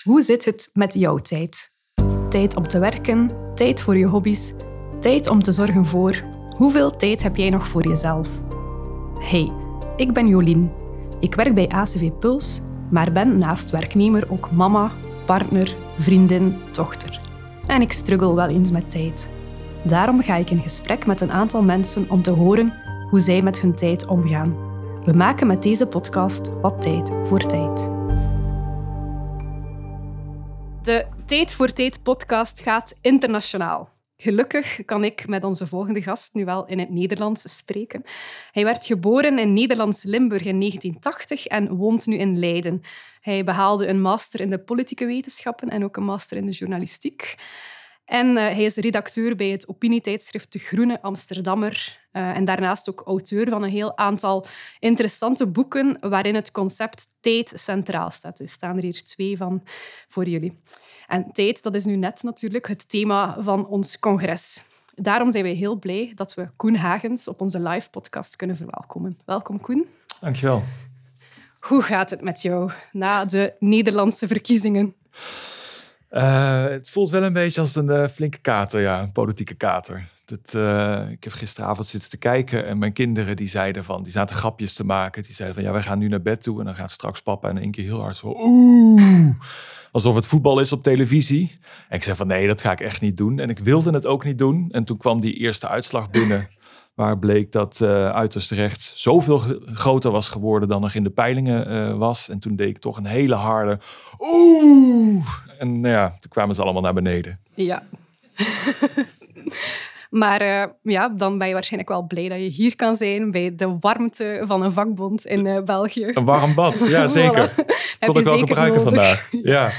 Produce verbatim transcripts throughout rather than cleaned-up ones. Hoe zit het met jouw tijd? Tijd om te werken, tijd voor je hobby's, tijd om te zorgen voor... Hoeveel tijd heb jij nog voor jezelf? Hey, ik ben Jolien. Ik werk bij A C V Puls, maar ben naast werknemer ook mama, partner, vriendin, dochter. En ik struggle wel eens met tijd. Daarom ga ik in gesprek met een aantal mensen om te horen hoe zij met hun tijd omgaan. We maken met deze podcast wat tijd voor tijd. De Tijd voor Tijd podcast gaat internationaal. Gelukkig kan ik met onze volgende gast nu wel in het Nederlands spreken. Hij werd geboren in Nederlands Limburg in negentien tachtig en woont nu in Leiden. Hij behaalde een master in de politieke wetenschappen en ook een master in de journalistiek. En uh, hij is redacteur bij het opinietijdschrift De Groene Amsterdammer. Uh, en daarnaast ook auteur van een heel aantal interessante boeken waarin het concept tijd centraal staat. Er staan er hier twee van voor jullie. En tijd, dat is nu net natuurlijk het thema van ons congres. Daarom zijn wij heel blij dat we Koen Haegens op onze live podcast kunnen verwelkomen. Welkom, Koen. Dankjewel. Hoe gaat het met jou na de Nederlandse verkiezingen? Uh, het voelt wel een beetje als een uh, flinke kater, ja, een politieke kater. Dat, uh, ik heb gisteravond zitten te kijken en mijn kinderen die zeiden van, die zaten grapjes te maken. Die zeiden van, ja, wij gaan nu naar bed toe en dan gaat straks papa en in één keer heel hard zo, oeh, alsof het voetbal is op televisie. En ik zei van, nee, dat ga ik echt niet doen. En ik wilde het ook niet doen. En toen kwam die eerste uitslag binnen, waar bleek dat uh, uiterst rechts zoveel groter was geworden dan nog in de peilingen uh, was. En toen deed ik toch een hele harde oeh. En nou ja, toen kwamen ze allemaal naar beneden. Ja. Maar uh, ja, dan ben je waarschijnlijk wel blij dat je hier kan zijn bij de warmte van een vakbond in uh, België. Een warm bad, ja zeker. Voilà. Kon ik wel gebruiken vandaag. Ja.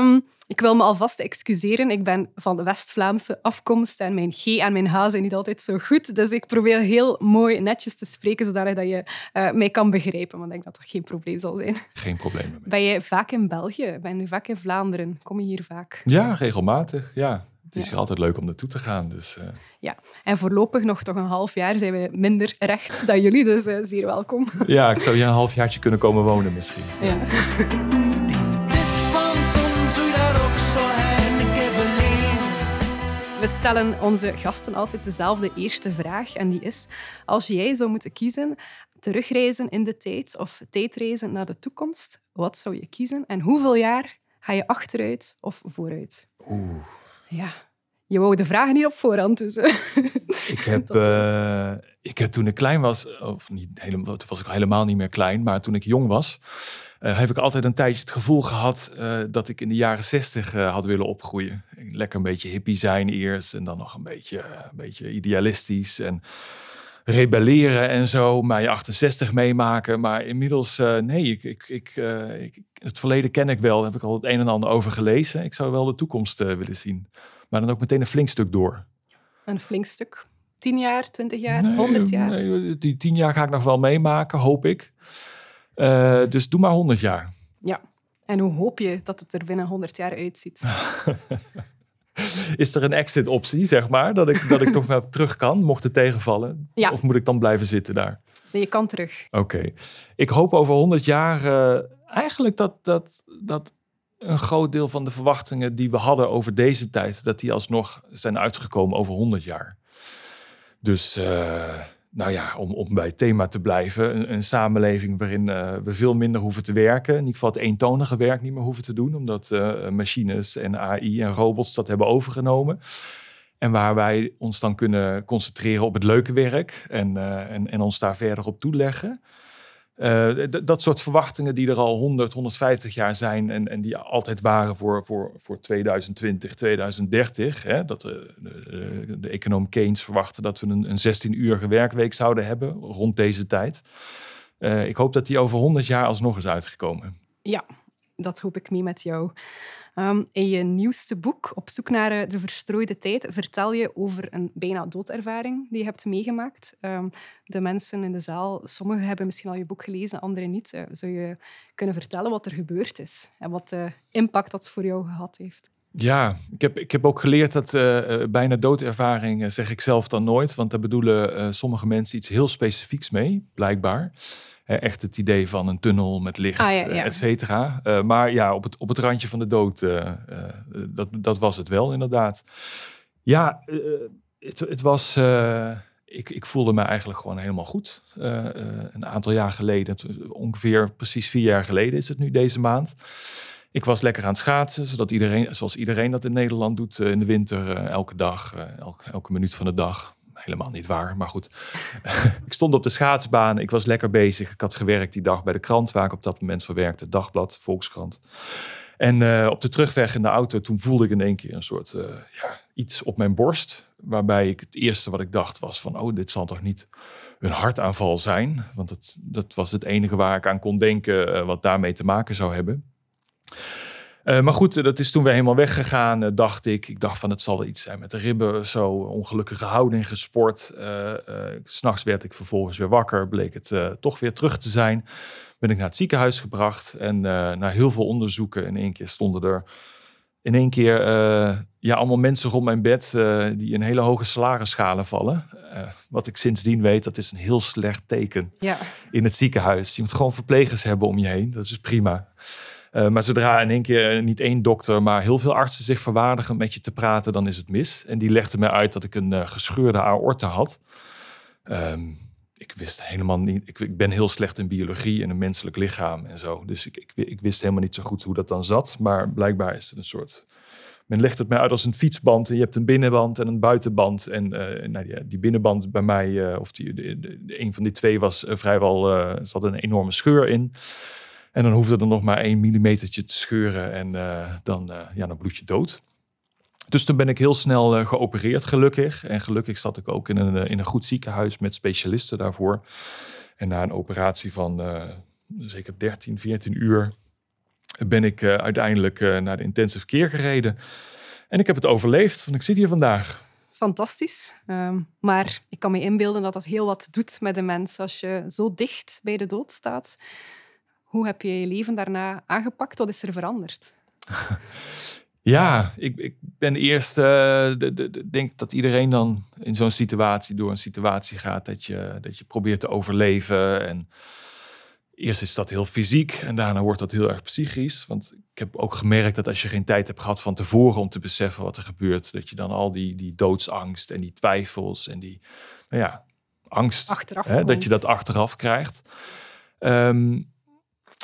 Um, Ik wil me alvast excuseren. Ik ben van West-Vlaamse afkomst en mijn G en mijn H zijn niet altijd zo goed. Dus ik probeer heel mooi netjes te spreken, zodat je uh, mij kan begrijpen. Want ik denk dat dat geen probleem zal zijn. Geen probleem. Ben je vaak in België? Ben je vaak in Vlaanderen? Kom je hier vaak? Ja, regelmatig. Ja. Het is ja. altijd leuk om naartoe te gaan. Dus, uh... ja. En voorlopig nog toch een half jaar zijn we minder rechts dan jullie. Dus uh, zeer welkom. Ja, ik zou hier een halfjaartje kunnen komen wonen misschien. Ja. Ja. We stellen onze gasten altijd dezelfde eerste vraag. En die is, als jij zou moeten kiezen, terugreizen in de tijd of tijdreizen naar de toekomst, wat zou je kiezen? En hoeveel jaar ga je achteruit of vooruit? Oeh. Ja, je wou de vragen niet op voorhand. Dus, ik, heb, uh, ik heb toen ik klein was, of niet helemaal, toen was ik helemaal niet meer klein, maar toen ik jong was, Uh, heb ik altijd een tijdje het gevoel gehad uh, dat ik in de jaren zestig uh, had willen opgroeien. Lekker een beetje hippie zijn eerst en dan nog een beetje, uh, een beetje idealistisch en rebelleren en zo. Maar je achtenzestig meemaken. Maar inmiddels, uh, nee, ik, ik, ik, uh, ik, het verleden ken ik wel. Daar heb ik al het een en ander over gelezen. Ik zou wel de toekomst uh, willen zien. Maar dan ook meteen een flink stuk door. Een flink stuk? Tien jaar, twintig jaar, nee, honderd jaar? Nee, die tien jaar ga ik nog wel meemaken, hoop ik. Uh, dus doe maar honderd jaar. Ja, en hoe hoop je dat het er binnen honderd jaar uitziet? Is er een exit-optie, zeg maar? Dat ik, dat ik toch wel terug kan, mocht het tegenvallen? Ja. Of moet ik dan blijven zitten daar? Nee, je kan terug. Oké. Okay. Ik hoop over honderd jaar uh, eigenlijk dat, dat, dat een groot deel van de verwachtingen die we hadden over deze tijd, dat die alsnog zijn uitgekomen over honderd jaar. Dus... Uh, Nou ja, om, om bij het thema te blijven. Een, een samenleving waarin uh, we veel minder hoeven te werken. In ieder geval het eentonige werk niet meer hoeven te doen. Omdat uh, machines en A I en robots dat hebben overgenomen. En waar wij ons dan kunnen concentreren op het leuke werk. En, uh, en, en ons daar verder op toeleggen. Uh, d- dat soort verwachtingen die er al honderd, honderdvijftig jaar zijn. En, en die altijd waren voor, voor, voor tweeduizend twintig, tweeduizend dertig. Hè, dat de, de, de econoom Keynes verwachtte dat we een, een zestien-uurige werkweek zouden hebben rond deze tijd. Uh, ik hoop dat die over honderd jaar alsnog is uitgekomen. Ja, dat hoop ik mee met jou. Um, in je nieuwste boek, Op zoek naar de verstrooide tijd, vertel je over een bijna doodervaring die je hebt meegemaakt. Um, de mensen in de zaal, sommigen hebben misschien al je boek gelezen, anderen niet. Uh, zou je kunnen vertellen wat er gebeurd is en wat de impact dat voor jou gehad heeft? Ja, ik heb, ik heb ook geleerd dat uh, bijna doodervaring, zeg ik zelf dan nooit, want daar bedoelen uh, sommige mensen iets heel specifieks mee, blijkbaar. echt het idee van een tunnel met licht, ah, ja, ja. et cetera. Uh, maar ja, op het, op het randje van de dood, uh, uh, dat, dat was het wel inderdaad. Ja, uh, het, het was... Uh, ik, ik voelde me eigenlijk gewoon helemaal goed. Uh, uh, een aantal jaar geleden, ongeveer precies vier jaar geleden is het nu deze maand. Ik was lekker aan het schaatsen, zodat iedereen, zoals iedereen dat in Nederland doet uh, in de winter, uh, elke dag, uh, elke, elke minuut van de dag. Helemaal niet waar, maar goed. Ik stond op de schaatsbaan, ik was lekker bezig. Ik had gewerkt die dag bij de krant waar ik op dat moment voor werkte. Dagblad, Volkskrant. En uh, op de terugweg in de auto, toen voelde ik in één keer een soort uh, ja, iets op mijn borst. Waarbij ik het eerste wat ik dacht was van, oh, dit zal toch niet een hartaanval zijn? Want dat, dat was het enige waar ik aan kon denken uh, wat daarmee te maken zou hebben. Uh, maar goed, dat is toen weer helemaal weggegaan, uh, dacht ik. Ik dacht van, het zal iets zijn met de ribben. Zo ongelukkige houding gesport. Uh, uh, 's nachts werd ik vervolgens weer wakker. Bleek het uh, toch weer terug te zijn. Ben ik naar het ziekenhuis gebracht. En uh, na heel veel onderzoeken in één keer stonden er... In één keer uh, ja, allemaal mensen rond mijn bed uh, die in hele hoge salarisschalen vallen. Uh, wat ik sindsdien weet, dat is een heel slecht teken ja. in het ziekenhuis. Je moet gewoon verplegers hebben om je heen. Dat is prima. Uh, maar zodra in één keer niet één dokter, maar heel veel artsen zich verwaardigen met je te praten, dan is het mis. En die legde mij uit dat ik een uh, gescheurde aorta had. Um, ik wist helemaal niet. Ik, ik ben heel slecht in biologie en een menselijk lichaam en zo. Dus ik, ik, ik wist helemaal niet zo goed hoe dat dan zat. Maar blijkbaar is het een soort... Men legt het mij uit als een fietsband. En je hebt een binnenband en een buitenband. En uh, nou, die, die binnenband bij mij, uh, of die, de, de, de, een van die twee was uh, vrijwel... Uh, zat een enorme scheur in. En dan hoefde er nog maar één millimetertje te scheuren en uh, dan, uh, ja, dan bloed je dood. Dus toen ben ik heel snel uh, geopereerd, gelukkig. En gelukkig zat ik ook in een, in een goed ziekenhuis met specialisten daarvoor. En na een operatie van uh, zeker dertien, veertien uur... ben ik uh, uiteindelijk uh, naar de intensive care gereden. En ik heb het overleefd, want ik zit hier vandaag. Fantastisch. Um, maar ik kan me inbeelden dat dat heel wat doet met de mens... als je zo dicht bij de dood staat... Hoe heb je je leven daarna aangepakt? Wat is er veranderd? Ja, ik, ik ben eerst... Uh, de, de, de, denk dat iedereen dan in zo'n situatie... door een situatie gaat dat je, dat je probeert te overleven. En eerst is dat heel fysiek en daarna wordt dat heel erg psychisch. Want ik heb ook gemerkt dat als je geen tijd hebt gehad van tevoren... om te beseffen wat er gebeurt... dat je dan al die, die doodsangst en die twijfels en die nou ja, angst... Achteraf hè, dat je dat achteraf krijgt... Um,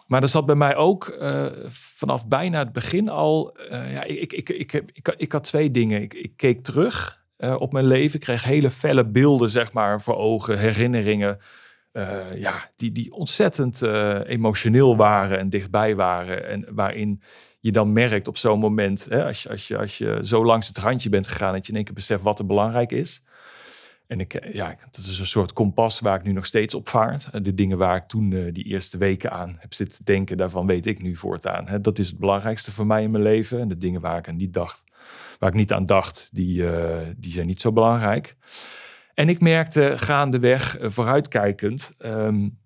Maar er zat bij mij ook uh, vanaf bijna het begin al... Uh, ja, ik, ik, ik, ik, ik, ik had twee dingen. Ik, ik keek terug uh, op mijn leven. Ik kreeg hele felle beelden zeg maar, voor ogen, herinneringen... Uh, ja, die, die ontzettend uh, emotioneel waren en dichtbij waren. En waarin je dan merkt op zo'n moment... Hè, als, je, als, je, als je zo langs het randje bent gegaan... dat je in één keer beseft wat er belangrijk is... En ik, ja, dat is een soort kompas waar ik nu nog steeds op vaart. De dingen waar ik toen uh, die eerste weken aan heb zitten denken... daarvan weet ik nu voortaan. Hè. Dat is het belangrijkste voor mij in mijn leven. En de dingen waar ik aan niet, dacht, waar ik niet aan dacht, die, uh, die zijn niet zo belangrijk. En ik merkte gaandeweg, uh, vooruitkijkend... Um,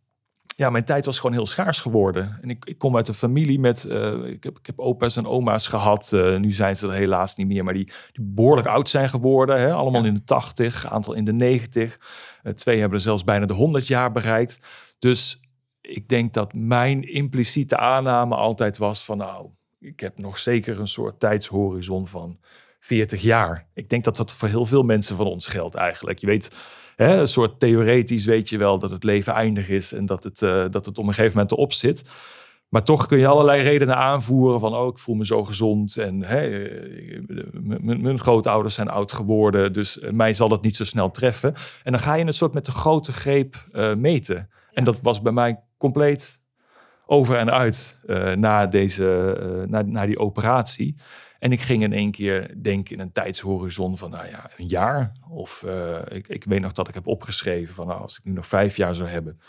ja, mijn tijd was gewoon heel schaars geworden. En ik, ik kom uit een familie met... Uh, ik, heb, ik heb opa's en oma's gehad. Uh, nu zijn ze er helaas niet meer. Maar die, die behoorlijk oud zijn geworden. Hè? Allemaal ja. in de tachtig, een aantal in de negentig. Uh, twee hebben er zelfs bijna de honderd jaar bereikt. Dus ik denk dat mijn impliciete aanname altijd was van... nou, ik heb nog zeker een soort tijdshorizon van veertig jaar. Ik denk dat dat voor heel veel mensen van ons geldt eigenlijk. Je weet... He, een soort theoretisch weet je wel dat het leven eindig is... en dat het, uh, dat het op een gegeven moment erop zit. Maar toch kun je allerlei redenen aanvoeren van... oh, ik voel me zo gezond en hey, m- m- mijn grootouders zijn oud geworden... dus mij zal dat niet zo snel treffen. En dan ga je het soort met de grote greep uh, meten. Ja. En dat was bij mij compleet over en uit uh, na, deze, uh, na, na die operatie... En ik ging in één keer denken in een tijdshorizon van nou ja, een jaar. Of uh, ik, ik weet nog dat ik heb opgeschreven van nou, als ik nu nog vijf jaar zou hebben.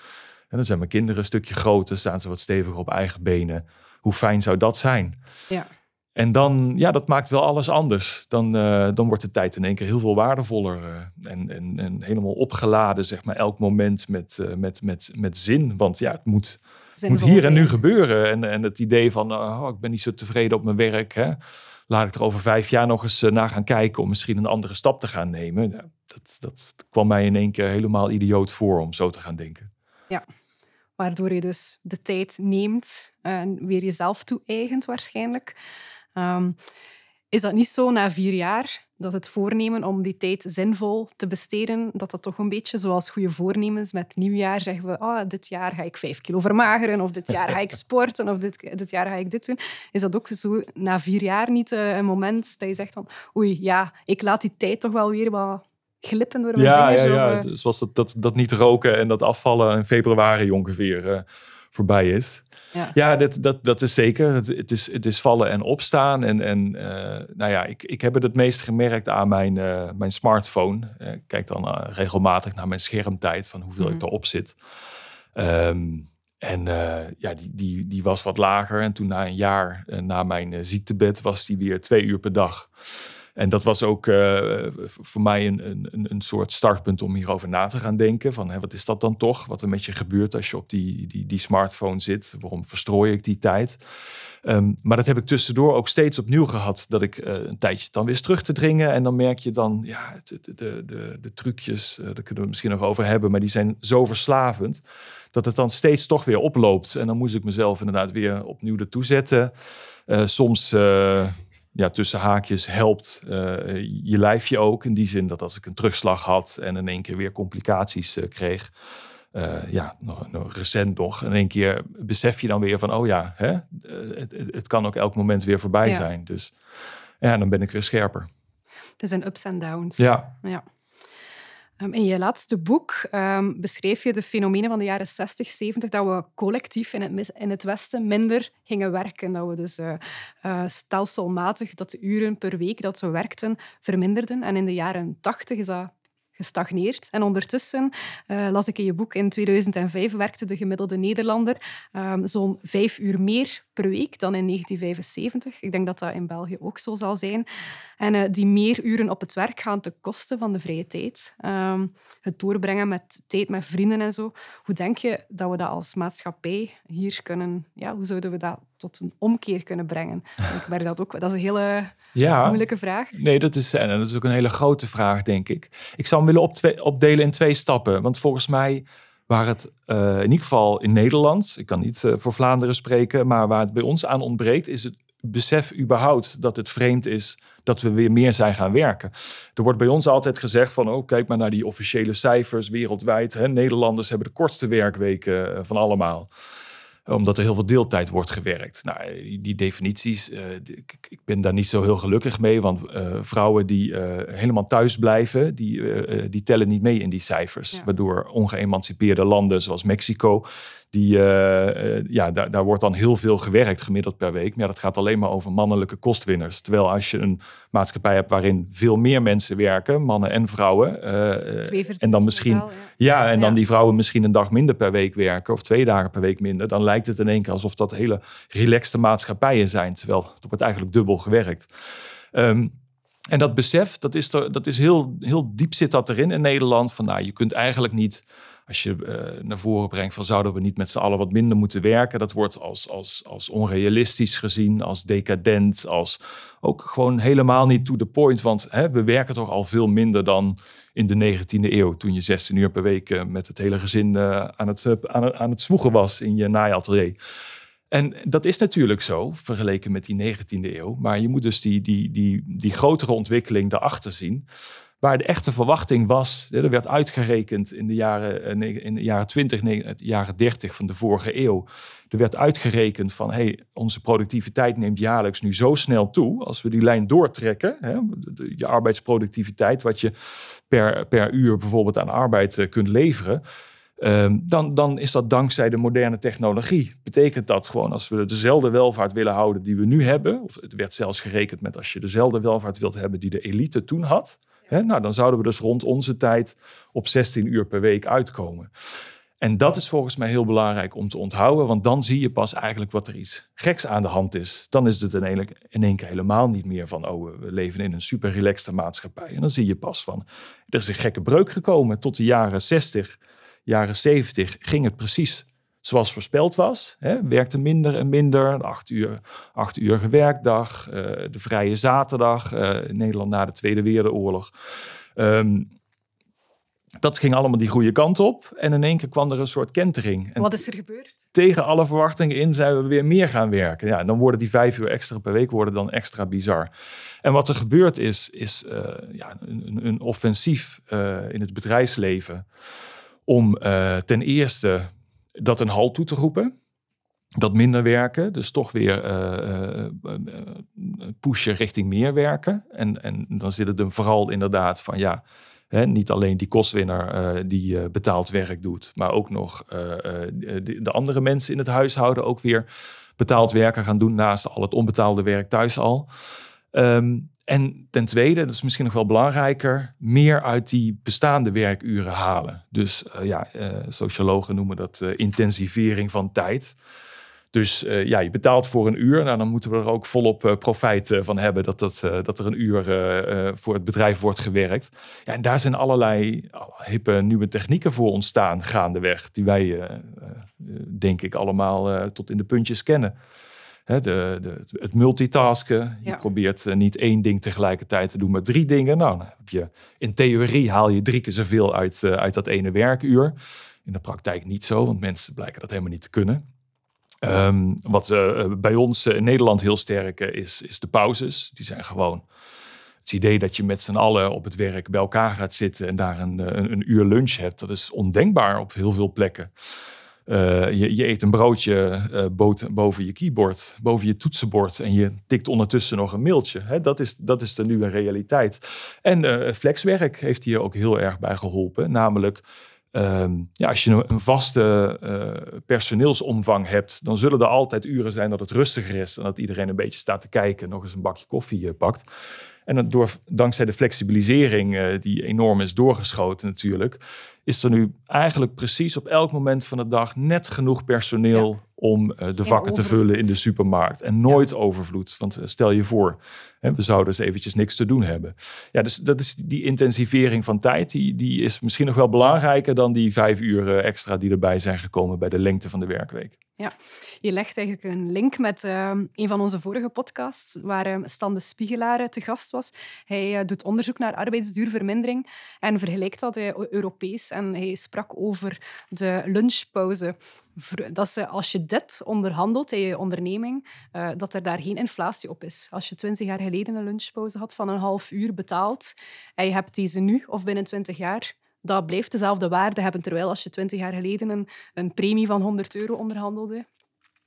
En dan zijn mijn kinderen een stukje groter, staan ze wat steviger op eigen benen. Hoe fijn zou dat zijn? Ja. En dan, ja, dat maakt wel alles anders. Dan, uh, dan wordt de tijd in één keer heel veel waardevoller. Uh, en, en, en helemaal opgeladen, zeg maar, elk moment met, uh, met, met, met zin. Want ja, het moet... Het moet hier en nu gebeuren. En, en het idee van, oh, ik ben niet zo tevreden op mijn werk. Hè? Laat ik er over vijf jaar nog eens naar gaan kijken... om misschien een andere stap te gaan nemen. Ja, dat, dat kwam mij in één keer helemaal idioot voor om zo te gaan denken. Ja, waardoor je dus de tijd neemt en weer jezelf toe-eigent waarschijnlijk. Um, is dat niet zo na vier jaar dat het voornemen om die tijd zinvol te besteden, dat dat toch een beetje zoals goede voornemens met nieuwjaar zeggen we oh, dit jaar ga ik vijf kilo vermageren of dit jaar ga ik sporten of dit, dit jaar ga ik dit doen. Is dat ook zo na vier jaar niet uh, een moment dat je zegt van oei, ja, ik laat die tijd toch wel weer wat glippen door mijn ja, vingers? Ja, ja. Of, uh... zoals dat, dat, dat niet roken en dat afvallen in februari ongeveer uh, voorbij is. Ja, ja dat, dat, dat is zeker. Het, het, is, het is vallen en opstaan. En, en uh, nou ja, ik, ik heb het het meest gemerkt aan mijn, uh, mijn smartphone. Uh, ik kijk dan uh, regelmatig naar mijn schermtijd, van hoeveel mm. ik erop zit. Um, en uh, ja, die, die, die was wat lager. En toen na een jaar, uh, na mijn uh, ziektebed, was die weer twee uur per dag. En dat was ook uh, voor mij een, een, een soort startpunt om hierover na te gaan denken. Van, hè, wat is dat dan toch? Wat er met je gebeurt als je op die, die, die smartphone zit? Waarom verstrooi ik die tijd? Um, maar dat heb ik tussendoor ook steeds opnieuw gehad. Dat ik uh, een tijdje dan weer terug te dringen. En dan merk je dan, ja, het, het, de, de, de trucjes, uh, daar kunnen we het misschien nog over hebben. Maar die zijn zo verslavend dat het dan steeds toch weer oploopt. En dan moest ik mezelf inderdaad weer opnieuw ertoe zetten. Uh, soms... Uh, Ja, tussen haakjes helpt uh, je lijfje ook. In die zin dat als ik een terugslag had en in één keer weer complicaties uh, kreeg. Uh, ja, nog, nog recent nog. In één keer besef je dan weer van, oh ja, hè, het, het kan ook elk moment weer voorbij ja. zijn. Dus ja, dan ben ik weer scherper. Het zijn ups en downs. Ja. ja. In je laatste boek um, beschreef je de fenomenen van de jaren zestig, zeventig, dat we collectief in het, mis, in het Westen minder gingen werken. Dat we dus uh, uh, stelselmatig, dat de uren per week dat we werkten, verminderden. En in de jaren tachtig is dat gestagneerd. En ondertussen, uh, las ik in je boek, in tweeduizend vijf werkte de gemiddelde Nederlander um, zo'n vijf uur meer per week dan in negentien vijfenzeventig. Ik denk dat dat in België ook zo zal zijn. En uh, die meer uren op het werk gaan ten koste van de vrije tijd. Um, het doorbrengen met tijd met vrienden en zo. Hoe denk je dat we dat als maatschappij hier kunnen... Ja, hoe zouden we dat tot een omkeer kunnen brengen? Ik merk dat ook. Dat is een hele ja, moeilijke vraag. Nee, dat is, en dat is ook een hele grote vraag, denk ik. Ik zou hem willen op twee, opdelen in twee stappen. Want volgens mij... Waar het uh, in ieder geval in Nederland, ik kan niet uh, voor Vlaanderen spreken, maar waar het bij ons aan ontbreekt, is het besef überhaupt dat het vreemd is dat we weer meer zijn gaan werken. Er wordt bij ons altijd gezegd van, oh, kijk maar naar die officiële cijfers wereldwijd. Hè, Nederlanders hebben de kortste werkweken uh, van allemaal. Omdat er heel veel deeltijd wordt gewerkt. Nou, die, die definities, uh, ik, ik ben daar niet zo heel gelukkig mee. Want uh, vrouwen die uh, helemaal thuis blijven, die, uh, die tellen niet mee in die cijfers. Ja. Waardoor ongeëmancipeerde landen zoals Mexico, die, uh, uh, ja, daar, daar wordt dan heel veel gewerkt gemiddeld per week. Maar ja, dat gaat alleen maar over mannelijke kostwinners. Terwijl als je een maatschappij hebt waarin veel meer mensen werken, mannen en vrouwen. Uh, en dan misschien, wel, ja. ja, en dan ja. die vrouwen misschien een dag minder per week werken of twee dagen per week minder. Dan lijkt het in één keer alsof dat hele relaxte maatschappijen zijn. Terwijl het wordt eigenlijk dubbel gewerkt. Um, en dat besef, dat is, er, dat is heel, heel diep zit dat erin in Nederland. Van, nou, je kunt eigenlijk niet... Als je uh, naar voren brengt van zouden we niet met z'n allen wat minder moeten werken. Dat wordt als, als, als onrealistisch gezien, als decadent, als ook gewoon helemaal niet to the point. Want hè, we werken toch al veel minder dan in de negentiende eeuw. Toen je zestien uur per week uh, met het hele gezin uh, aan, het, uh, aan, het, aan het zwoegen was in je naaiatelier. En dat is natuurlijk zo, vergeleken met die negentiende eeuw. Maar je moet dus die, die, die, die grotere ontwikkeling daarachter zien. Waar de echte verwachting was, er werd uitgerekend in de jaren, in de jaren twintig, de jaren dertig van de vorige eeuw. Er werd uitgerekend van, hey, onze productiviteit neemt jaarlijks nu zo snel toe. Als we die lijn doortrekken, hè, je arbeidsproductiviteit, wat je per, per uur bijvoorbeeld aan arbeid kunt leveren. Um, dan, dan is dat dankzij de moderne technologie. Betekent dat gewoon als we dezelfde welvaart willen houden die we nu hebben. Of het werd zelfs gerekend met als je dezelfde welvaart wilt hebben die de elite toen had. Hè, nou, dan zouden we dus rond onze tijd op zestien uur per week uitkomen. En dat is volgens mij heel belangrijk om te onthouden. Want dan zie je pas eigenlijk wat er iets geks aan de hand is. Dan is het in één keer helemaal niet meer van... oh, we leven in een super relaxte maatschappij. En dan zie je pas van, er is een gekke breuk gekomen tot de jaren zestig... Jaren zeventig ging het precies zoals voorspeld was. Hè? Werkte minder en minder. Acht uur, acht uur werkdag. Uh, de vrije zaterdag. Uh, in Nederland na de Tweede Wereldoorlog. Um, Dat ging allemaal die goede kant op. En in één keer kwam er een soort kentering. En wat is er gebeurd? Tegen alle verwachtingen in zijn we weer meer gaan werken. Ja, dan worden die vijf uur extra per week worden dan extra bizar. En wat er gebeurd is, is uh, ja, een, een offensief uh, in het bedrijfsleven. Om uh, ten eerste dat een halt toe te roepen. Dat minder werken, dus toch weer uh, uh, pushen richting meer werken. En, en dan zit het hem vooral inderdaad van ja... He, niet alleen die kostwinner uh, die uh, betaald werk doet, maar ook nog uh, uh, de, de andere mensen in het huishouden ook weer betaald werken gaan doen naast al het onbetaalde werk thuis al. Um, en ten tweede, dat is misschien nog wel belangrijker, meer uit die bestaande werkuren halen. Dus uh, ja, uh, sociologen noemen dat uh, intensivering van tijd. Dus uh, ja, je betaalt voor een uur. Nou, dan moeten we er ook volop uh, profijt uh, van hebben dat, dat, uh, dat er een uur uh, uh, voor het bedrijf wordt gewerkt. Ja, en daar zijn allerlei uh, hippe nieuwe technieken voor ontstaan gaandeweg. Die wij, uh, uh, denk ik, allemaal uh, tot in de puntjes kennen. Hè, de, de, het multitasken. Ja. Je probeert uh, niet één ding tegelijkertijd te doen, maar drie dingen. Nou, dan heb je, in theorie haal je drie keer zoveel uit, uh, uit dat ene werkuur. In de praktijk niet zo, want mensen blijken dat helemaal niet te kunnen. Um, wat uh, bij ons uh, in Nederland heel sterk uh, is, is de pauzes. Die zijn gewoon het idee dat je met z'n allen op het werk bij elkaar gaat zitten en daar een, een, een uur lunch hebt. Dat is ondenkbaar op heel veel plekken. Uh, je, je eet een broodje uh, boot, boven je keyboard, boven je toetsenbord en je tikt ondertussen nog een mailtje. Hè? Dat is, dat is de nieuwe realiteit. En uh, flexwerk heeft hier ook heel erg bij geholpen, namelijk... Um, ja, als je een vaste uh, personeelsomvang hebt, dan zullen er altijd uren zijn dat het rustiger is en dat iedereen een beetje staat te kijken, nog eens een bakje koffie uh, pakt. En door, dankzij de flexibilisering uh, die enorm is doorgeschoten natuurlijk, is er nu eigenlijk precies op elk moment van de dag net genoeg personeel ja. om uh, de en vakken te vullen in de supermarkt. En nooit ja. overvloed, want uh, stel je voor, hè, we zouden eens eventjes niks te doen hebben. Ja, dus dat is die intensivering van tijd, die, die is misschien nog wel belangrijker dan die vijf uur uh, extra die erbij zijn gekomen bij de lengte van de werkweek. Ja, je legt eigenlijk een link met uh, een van onze vorige podcasts, waar uh, Stan de Spiegelaar uh, te gast was. Hij uh, doet onderzoek naar arbeidsduurvermindering en vergelijkt dat uh, Europees. En hij sprak over de lunchpauze. Dat ze, als je dit onderhandelt in je onderneming, uh, dat er daar geen inflatie op is. Als je twintig jaar geleden een lunchpauze had van een half uur betaald en je hebt deze nu of binnen twintig jaar... dat blijft dezelfde waarde hebben. Terwijl als je twintig jaar geleden een, een premie van honderd euro onderhandelde...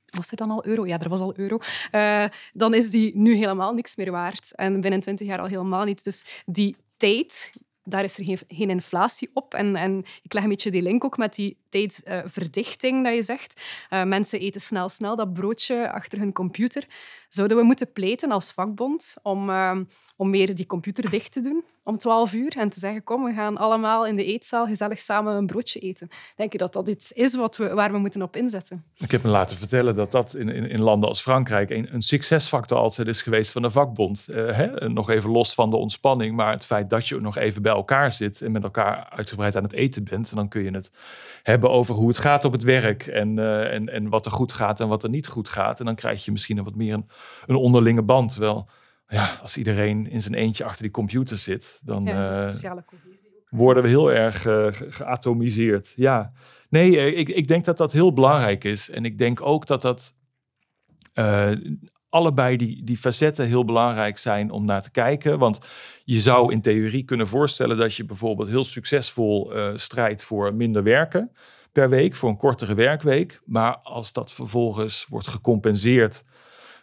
Was dit dan al euro? Ja, er was al euro. Uh, dan is die nu helemaal niks meer waard. En binnen twintig jaar al helemaal niet. Dus die tijd, daar is er geen, geen inflatie op. En, en ik leg een beetje die link ook met die tijdsverdichting uh, dat je zegt. Uh, mensen eten snel, snel dat broodje achter hun computer. Zouden we moeten pleiten als vakbond om... Uh, om meer die computer dicht te doen om twaalf uur en te zeggen, kom, we gaan allemaal in de eetzaal gezellig samen een broodje eten. Denk je dat dat iets is wat we, waar we moeten op inzetten? Ik heb me laten vertellen dat dat in, in, in landen als Frankrijk een, een succesfactor altijd is geweest van de vakbond. Uh, hè? Nog even los van de ontspanning, maar het feit dat je nog even bij elkaar zit en met elkaar uitgebreid aan het eten bent, en dan kun je het hebben over hoe het gaat op het werk en, uh, en, en wat er goed gaat en wat er niet goed gaat. En dan krijg je misschien wat meer een, een onderlinge band, wel. Ja, als iedereen in zijn eentje achter die computer zit, dan ja, dat is een sociale cohesie ook. Worden we heel erg uh, geatomiseerd. Ja, nee, ik, ik denk dat dat heel belangrijk is. En ik denk ook dat dat uh, allebei die, die facetten heel belangrijk zijn om naar te kijken. Want je zou in theorie kunnen voorstellen dat je bijvoorbeeld heel succesvol uh, strijdt voor minder werken per week, voor een kortere werkweek. Maar als dat vervolgens wordt gecompenseerd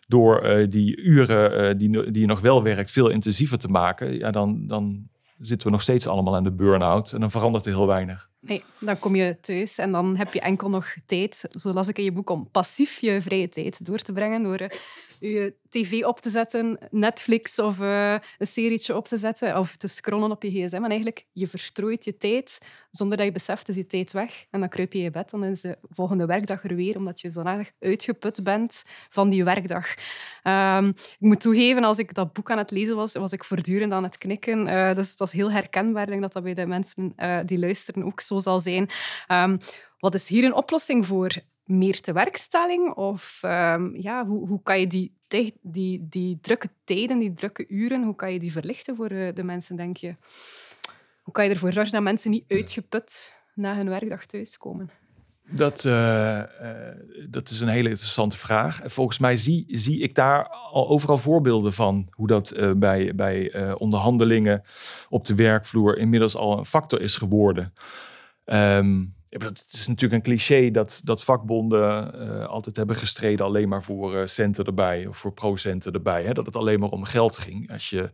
door uh, die uren uh, die, die je nog wel werkt veel intensiever te maken, ja, dan, dan zitten we nog steeds allemaal aan de burn-out en dan verandert er heel weinig. Nee, dan kom je thuis en dan heb je enkel nog tijd, zo las ik in je boek, om passief je vrije tijd door te brengen, door uh, je tv op te zetten, Netflix of uh, een serietje op te zetten of te scrollen op je gsm. En eigenlijk, je verstrooit je tijd zonder dat je beseft, is je tijd weg. En dan kruip je in je bed, dan is de volgende werkdag er weer, omdat je zodanig uitgeput bent van die werkdag. Um, ik moet toegeven, als ik dat boek aan het lezen was, was ik voortdurend aan het knikken. Uh, dus het was heel herkenbaar. Ik denk dat dat bij de mensen uh, die luisteren ook zo zal zijn. Um, wat is hier een oplossing voor? Meer tewerkstelling? Of um, ja, hoe, hoe kan je die, die, die, die drukke tijden, die drukke uren, hoe kan je die verlichten voor de mensen, denk je? Hoe kan je ervoor zorgen dat mensen niet uitgeput na hun werkdag thuiskomen? Dat, uh, uh, dat is een hele interessante vraag. Volgens mij zie, zie ik daar al overal voorbeelden van. Hoe dat uh, bij, bij uh, onderhandelingen op de werkvloer inmiddels al een factor is geworden. Um, het is natuurlijk een cliché dat, dat vakbonden uh, altijd hebben gestreden alleen maar voor uh, centen erbij. Of voor procenten erbij. Hè? Dat het alleen maar om geld ging. Als je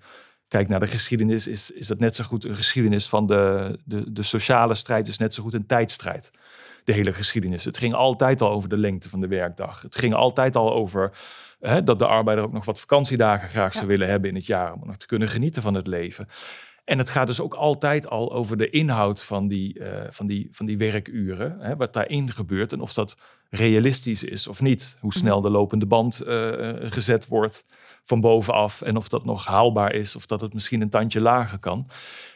kijkt naar de geschiedenis, is, is dat net zo goed een geschiedenis van de, de, de sociale strijd. Is net zo goed een tijdstrijd. De hele geschiedenis. Het ging altijd al over de lengte van de werkdag. Het ging altijd al over hè, dat de arbeider ook nog wat vakantiedagen graag zou ja. willen hebben in het jaar. Om nog te kunnen genieten van het leven. En het gaat dus ook altijd al over de inhoud van die, uh, van die, van die werkuren. Hè, wat daarin gebeurt en of dat realistisch is of niet. Hoe snel de lopende band uh, gezet wordt van bovenaf. En of dat nog haalbaar is. Of dat het misschien een tandje lager kan.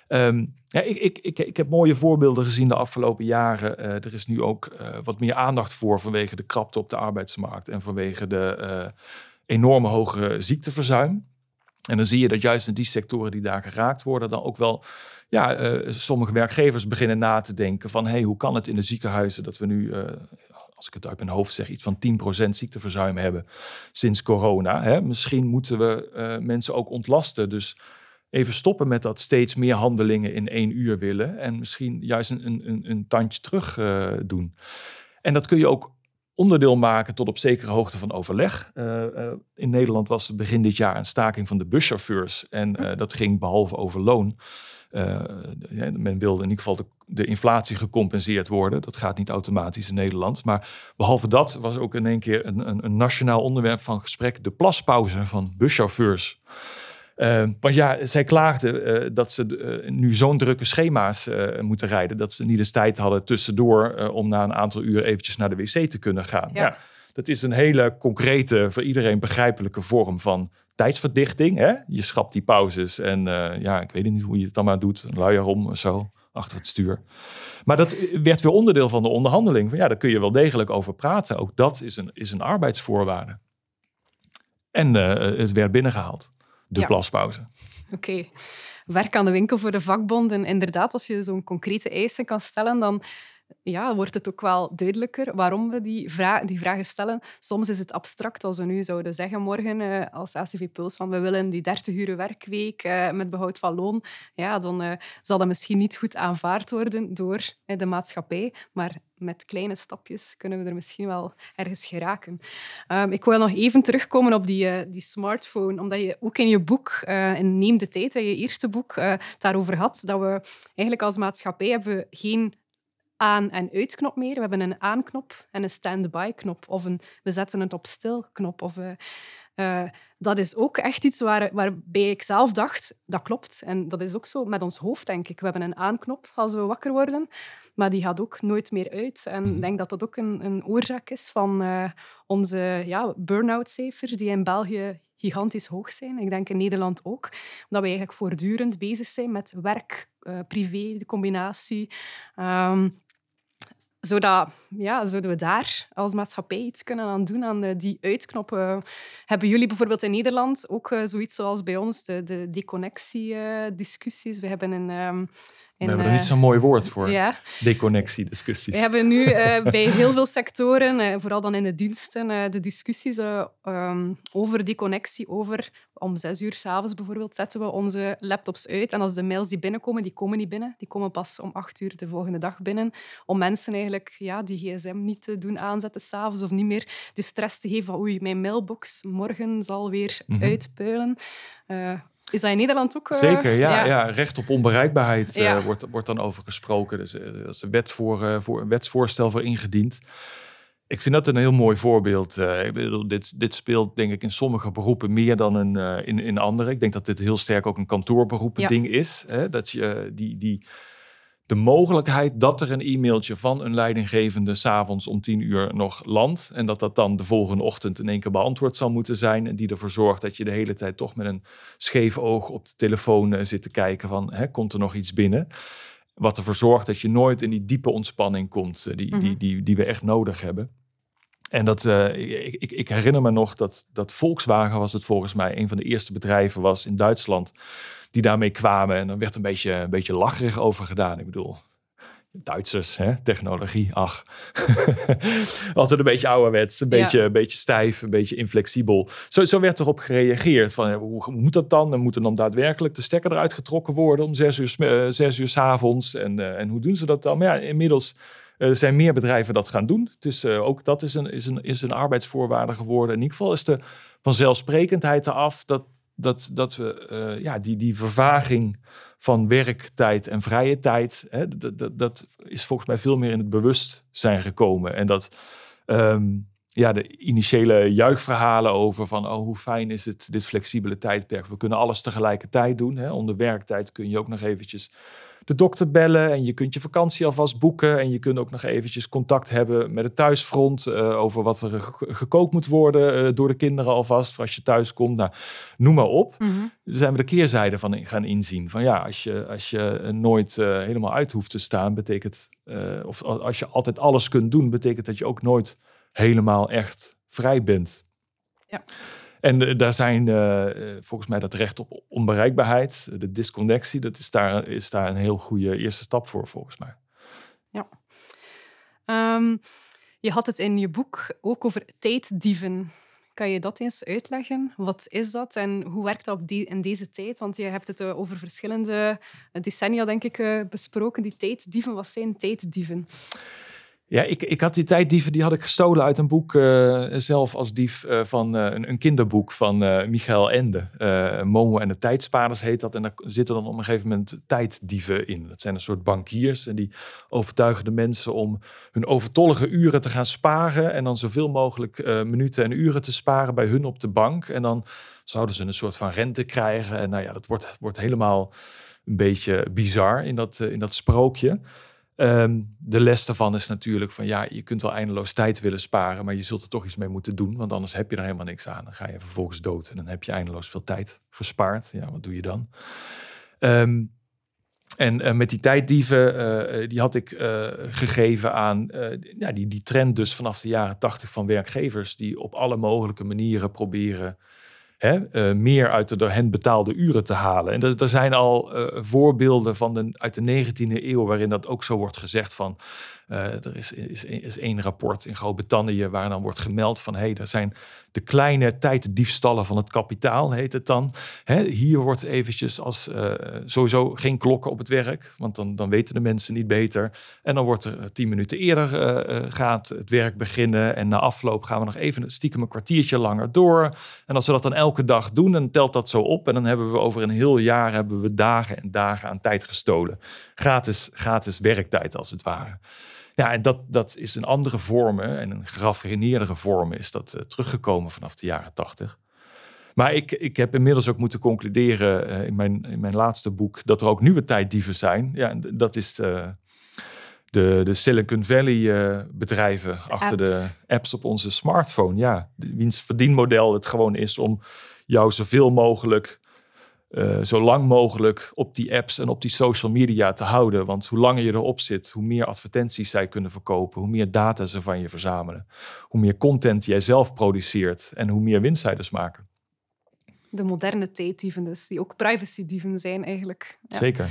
Um, ja, ik, ik, ik, ik heb mooie voorbeelden gezien de afgelopen jaren. Uh, er is nu ook uh, wat meer aandacht voor vanwege de krapte op de arbeidsmarkt. En vanwege de uh, enorme hogere ziekteverzuim. En dan zie je dat juist in die sectoren die daar geraakt worden, dan ook wel ja, uh, sommige werkgevers beginnen na te denken van hey, hoe kan het in de ziekenhuizen dat we nu, uh, als ik het uit mijn hoofd zeg, iets van tien procent ziekteverzuim hebben sinds corona. Hè? Misschien moeten we uh, mensen ook ontlasten. Dus even stoppen met dat steeds meer handelingen in één uur willen en misschien juist een, een, een tandje terug uh, doen. En dat kun je ook onderdeel maken tot op zekere hoogte van overleg. Uh, uh, in Nederland was het begin dit jaar een staking van de buschauffeurs. En uh, dat ging behalve over loon. Uh, men wilde in ieder geval de, de inflatie gecompenseerd worden. Dat gaat niet automatisch in Nederland. Maar behalve dat was ook in één keer een, een, een nationaal onderwerp van gesprek de plaspauze van buschauffeurs. Uh, want ja, zij klaagden uh, dat ze uh, nu zo'n drukke schema's uh, moeten rijden. Dat ze niet eens tijd hadden tussendoor uh, om na een aantal uur eventjes naar de wc te kunnen gaan. Ja. Ja, dat is een hele concrete, voor iedereen begrijpelijke vorm van tijdsverdichting. Hè? Je schrapt die pauzes en uh, ja, ik weet niet hoe je het dan maar doet. Een luier om of zo, achter het stuur. Maar dat werd weer onderdeel van de onderhandeling. Van, ja, daar kun je wel degelijk over praten. Ook dat is een, is een arbeidsvoorwaarde. En uh, het werd binnengehaald. De ja. plaspauze. Oké. Okay. Werk aan de winkel voor de vakbonden. Inderdaad, als je zo'n concrete eisen kan stellen, dan ja, wordt het ook wel duidelijker waarom we die, vra- die vragen stellen. Soms is het abstract, als we nu zouden zeggen morgen uh, als A C V Puls, van we willen die dertig uur werkweek uh, met behoud van loon. Ja, dan uh, zal dat misschien niet goed aanvaard worden door uh, de maatschappij, maar met kleine stapjes kunnen we er misschien wel ergens geraken. Um, ik wil nog even terugkomen op die, uh, die smartphone, omdat je ook in je boek, uh, in Neem de Tijd, in je eerste boek, uh, daarover had, dat we eigenlijk als maatschappij hebben we geen aan- en uitknop meer. We hebben een aanknop en een stand-by-knop. Of een we zetten het op stil-knop. Of, uh, uh, dat is ook echt iets waar, waarbij ik zelf dacht, dat klopt. En dat is ook zo met ons hoofd, denk ik. We hebben een aanknop als we wakker worden, maar die gaat ook nooit meer uit. En ik denk dat dat ook een, een oorzaak is van uh, onze ja, burn-out-cijfers, die in België gigantisch hoog zijn. Ik denk in Nederland ook. Omdat we eigenlijk voortdurend bezig zijn met werk, uh, privé, de combinatie. Um, Zodat, ja, zouden we daar als maatschappij iets kunnen aan doen, aan de, die uitknoppen? Hebben jullie bijvoorbeeld in Nederland ook uh, zoiets zoals bij ons, de, de deconnectiediscussies? Uh, we hebben een... Um, We hebben er niet zo'n mooi woord voor, ja. deconnectiediscussies. We hebben nu uh, bij heel veel sectoren, uh, vooral dan in de diensten, uh, de discussies uh, um, over deconnectie, over om zes uur 's avonds bijvoorbeeld zetten we onze laptops uit. En als de mails die binnenkomen, die komen niet binnen. Die komen pas om acht uur de volgende dag binnen. Om mensen eigenlijk ja, die gsm niet te doen aanzetten 's avonds of niet meer de stress te geven van oei, mijn mailbox morgen zal weer mm-hmm. uitpuilen. Uh, Is dat in Nederland ook? Uh, Zeker, ja, ja. ja. Recht op onbereikbaarheid ja. uh, wordt, wordt dan over gesproken. Dus, uh, er is een, wet voor, uh, voor, een wetsvoorstel voor ingediend. Ik vind dat een heel mooi voorbeeld. Uh, ik bedoel, dit, dit speelt denk ik in sommige beroepen meer dan een, uh, in, in andere. Ik denk dat dit heel sterk ook een kantoorberoepen ja. ding is. Hè? Dat je uh, die... die de mogelijkheid dat er een e-mailtje van een leidinggevende 's avonds om tien uur nog landt. En dat dat dan de volgende ochtend in één keer beantwoord zal moeten zijn. En die ervoor zorgt dat je de hele tijd toch met een scheef oog op de telefoon zit te kijken van, hè, komt er nog iets binnen? Wat ervoor zorgt dat je nooit in die diepe ontspanning komt die, mm-hmm. die, die, die we echt nodig hebben. En dat, uh, ik, ik, ik herinner me nog dat, dat Volkswagen was het volgens mij een van de eerste bedrijven was in Duitsland die daarmee kwamen. En dan werd een beetje, een beetje lacherig over gedaan. Ik bedoel, Duitsers, hè? Technologie, ach. Altijd een beetje ouderwets, een beetje, ja. een beetje stijf, een beetje inflexibel. Zo, zo werd erop gereageerd. Van, hoe moet dat dan? En moeten dan daadwerkelijk de stekker eruit getrokken worden om zes uur, uh, zes uur 's avonds? En, uh, en hoe doen ze dat dan? Maar ja, inmiddels... Er zijn meer bedrijven dat gaan doen. Het is, uh, ook dat is een, is, een, is een arbeidsvoorwaarde geworden. In ieder geval is de vanzelfsprekendheid eraf dat, dat, dat we uh, ja, die, die vervaging van werktijd en vrije tijd... Hè, dat, dat, dat is volgens mij veel meer in het bewustzijn gekomen. En dat um, ja, de initiële juichverhalen over van... oh, hoe fijn is het, dit flexibele tijdperk. We kunnen alles tegelijkertijd doen. Hè. Onder werktijd kun je ook nog eventjes... de dokter bellen en je kunt je vakantie alvast boeken... en je kunt ook nog eventjes contact hebben met het thuisfront... Uh, over wat er gekookt moet worden uh, door de kinderen alvast... voor als je thuis komt, nou, noem maar op. Mm-hmm. Daar zijn we de keerzijde van gaan inzien. Van ja, als je, als je nooit uh, helemaal uit hoeft te staan... betekent uh, of als je altijd alles kunt doen... betekent dat je ook nooit helemaal echt vrij bent. Ja. En daar zijn uh, volgens mij dat recht op onbereikbaarheid, de disconnectie, dat is daar, is daar een heel goede eerste stap voor, volgens mij. Ja. Um, je had het in je boek ook over tijddieven. Kan je dat eens uitleggen? Wat is dat en hoe werkt dat op die, in deze tijd? Want je hebt het over verschillende decennia, denk ik, besproken. Die tijddieven, wat zijn tijddieven? Ja, ik, ik had die tijddieven, die had ik gestolen uit een boek uh, zelf als dief uh, van uh, een, een kinderboek van uh, Michael Ende. Uh, Momo en de tijdspaders heet dat. En daar zitten dan op een gegeven moment tijddieven in. Dat zijn een soort bankiers en die overtuigen de mensen om hun overtollige uren te gaan sparen. En dan zoveel mogelijk uh, minuten en uren te sparen bij hun op de bank. En dan zouden ze een soort van rente krijgen. En nou ja, dat wordt, wordt helemaal een beetje bizar in dat, uh, in dat sprookje. Um, de les daarvan is natuurlijk van ja, je kunt wel eindeloos tijd willen sparen, maar je zult er toch iets mee moeten doen, want anders heb je er helemaal niks aan. Dan ga je vervolgens dood en dan heb je eindeloos veel tijd gespaard. Ja, wat doe je dan? Um, en uh, met die tijddieven, uh, die had ik uh, gegeven aan uh, ja, die, die trend dus vanaf de jaren tachtig van werkgevers die op alle mogelijke manieren proberen Hè, uh, meer uit de door hen betaalde uren te halen. En er zijn al uh, voorbeelden van de, uit de negentiende eeuw... waarin dat ook zo wordt gezegd van... Uh, er is, is, is één rapport in Groot-Brittannië... waar dan wordt gemeld van... hé, hey, er zijn de kleine tijddiefstallen van het kapitaal, heet het dan. Hè, hier wordt eventjes als uh, sowieso geen klokken op het werk... want dan, dan weten de mensen niet beter. En dan wordt er tien minuten eerder uh, uh, gaat het werk beginnen... en na afloop gaan we nog even stiekem een kwartiertje langer door. En als we dat dan elke elke dag doen, dan telt dat zo op. En dan hebben we over een heel jaar hebben we dagen en dagen aan tijd gestolen. Gratis, gratis werktijd als het ware. Ja, en dat, dat is in andere vormen en in geraffineerdere vormen is dat uh, teruggekomen vanaf de jaren tachtig. Maar ik, ik heb inmiddels ook moeten concluderen uh, in, mijn, in mijn laatste boek dat er ook nieuwe tijddieven zijn. Ja, dat is de, de, de Silicon Valley uh, bedrijven de achter apps. de apps op onze smartphone. Ja, wiens verdienmodel het gewoon is om jou zoveel mogelijk, uh, zo lang mogelijk op die apps en op die social media te houden. Want hoe langer je erop zit, hoe meer advertenties zij kunnen verkopen, hoe meer data ze van je verzamelen, hoe meer content jij zelf produceert en hoe meer winst zij dus maken. De moderne tijddieven dus, die ook privacydieven zijn eigenlijk. Ja. Zeker.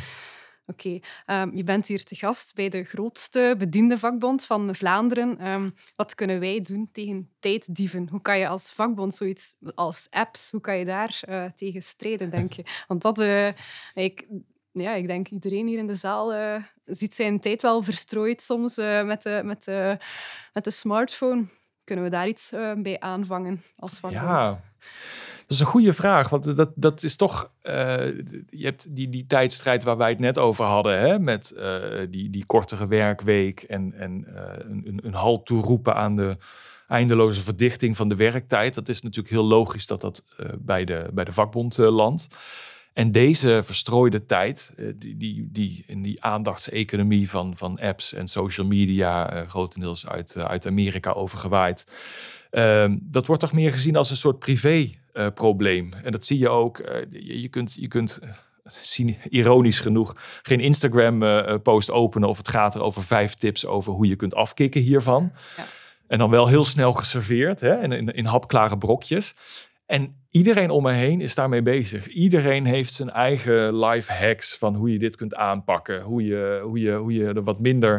Oké, okay. um, je bent hier te gast bij de grootste bediende vakbond van Vlaanderen. Um, wat kunnen wij doen tegen tijddieven? Hoe kan je als vakbond zoiets als apps, hoe kan je daar uh, tegen strijden, denk je? Want dat, uh, ik, ja, ik denk iedereen hier in de zaal uh, ziet zijn tijd wel verstrooid soms uh, met, de, met, de, met de smartphone. Kunnen we daar iets uh, bij aanvangen als vakbond? Ja. Dat is een goede vraag, want dat, dat is toch... Uh, je hebt die, die tijdstrijd waar wij het net over hadden... Hè, met uh, die, die kortere werkweek en, en uh, een, een halt toeroepen aan de eindeloze verdichting van de werktijd. Dat is natuurlijk heel logisch dat dat uh, bij, de, bij de vakbond uh, landt. En deze verstrooide tijd, uh, die, die, die in die aandachtseconomie van, van apps en social media... Uh, grotendeels uit, uh, uit Amerika overgewaaid... Uh, dat wordt toch meer gezien als een soort privé... Uh, probleem. En dat zie je ook. Uh, je, je kunt, je kunt uh, zien, ironisch genoeg geen Instagram uh, post openen of het gaat er over vijf tips over hoe je kunt afkicken hiervan. Ja. En dan wel heel snel geserveerd, hè, in, in, in hapklare brokjes. En iedereen om me heen is daarmee bezig. Iedereen heeft zijn eigen life hacks van hoe je dit kunt aanpakken. Hoe je, hoe je, hoe je er wat minder...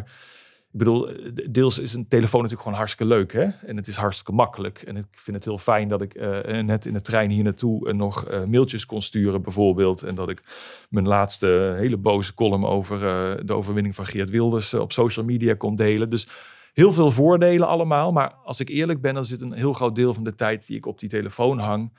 Ik bedoel, deels is een telefoon natuurlijk gewoon hartstikke leuk. Hè? En het is hartstikke makkelijk. En ik vind het heel fijn dat ik uh, net in de trein hier naartoe uh, nog uh, mailtjes kon sturen bijvoorbeeld. En dat ik mijn laatste hele boze column over uh, de overwinning van Geert Wilders uh, op social media kon delen. Dus heel veel voordelen allemaal. Maar als ik eerlijk ben, dan zit een heel groot deel van de tijd die ik op die telefoon hang...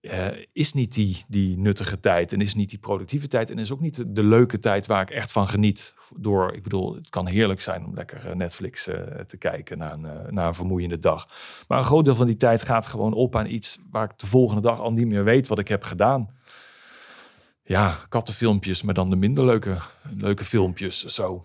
Uh, is niet die, die nuttige tijd en is niet die productieve tijd en is ook niet de, de leuke tijd waar ik echt van geniet. Door, ik bedoel, het kan heerlijk zijn om lekker Netflix uh, te kijken na een, uh, na een vermoeiende dag. Maar een groot deel van die tijd gaat gewoon op aan iets waar ik de volgende dag al niet meer weet wat ik heb gedaan. Ja, kattenfilmpjes, maar dan de minder leuke, leuke filmpjes zo.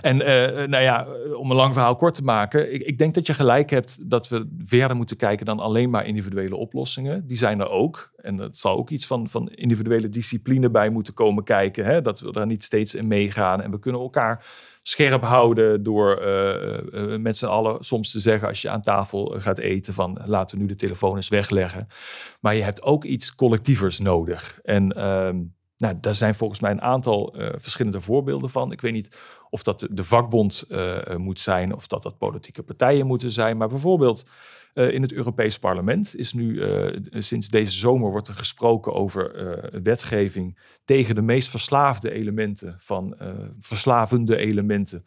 En uh, nou ja, om een lang verhaal kort te maken. Ik, ik denk dat je gelijk hebt dat we verder moeten kijken dan alleen maar individuele oplossingen. Die zijn er ook. En er zal ook iets van, van individuele discipline bij moeten komen kijken. Hè? Dat we daar niet steeds in meegaan. En we kunnen elkaar scherp houden door uh, uh, met z'n allen soms te zeggen... als je aan tafel gaat eten van laten we nu de telefoon eens wegleggen. Maar je hebt ook iets collectievers nodig. En... Uh, Nou, daar zijn volgens mij een aantal uh, verschillende voorbeelden van. Ik weet niet of dat de vakbond uh, moet zijn... of dat dat politieke partijen moeten zijn. Maar bijvoorbeeld uh, in het Europees Parlement is nu... Uh, sinds deze zomer wordt er gesproken over uh, wetgeving... tegen de meest verslaafde elementen van... Uh, verslavende elementen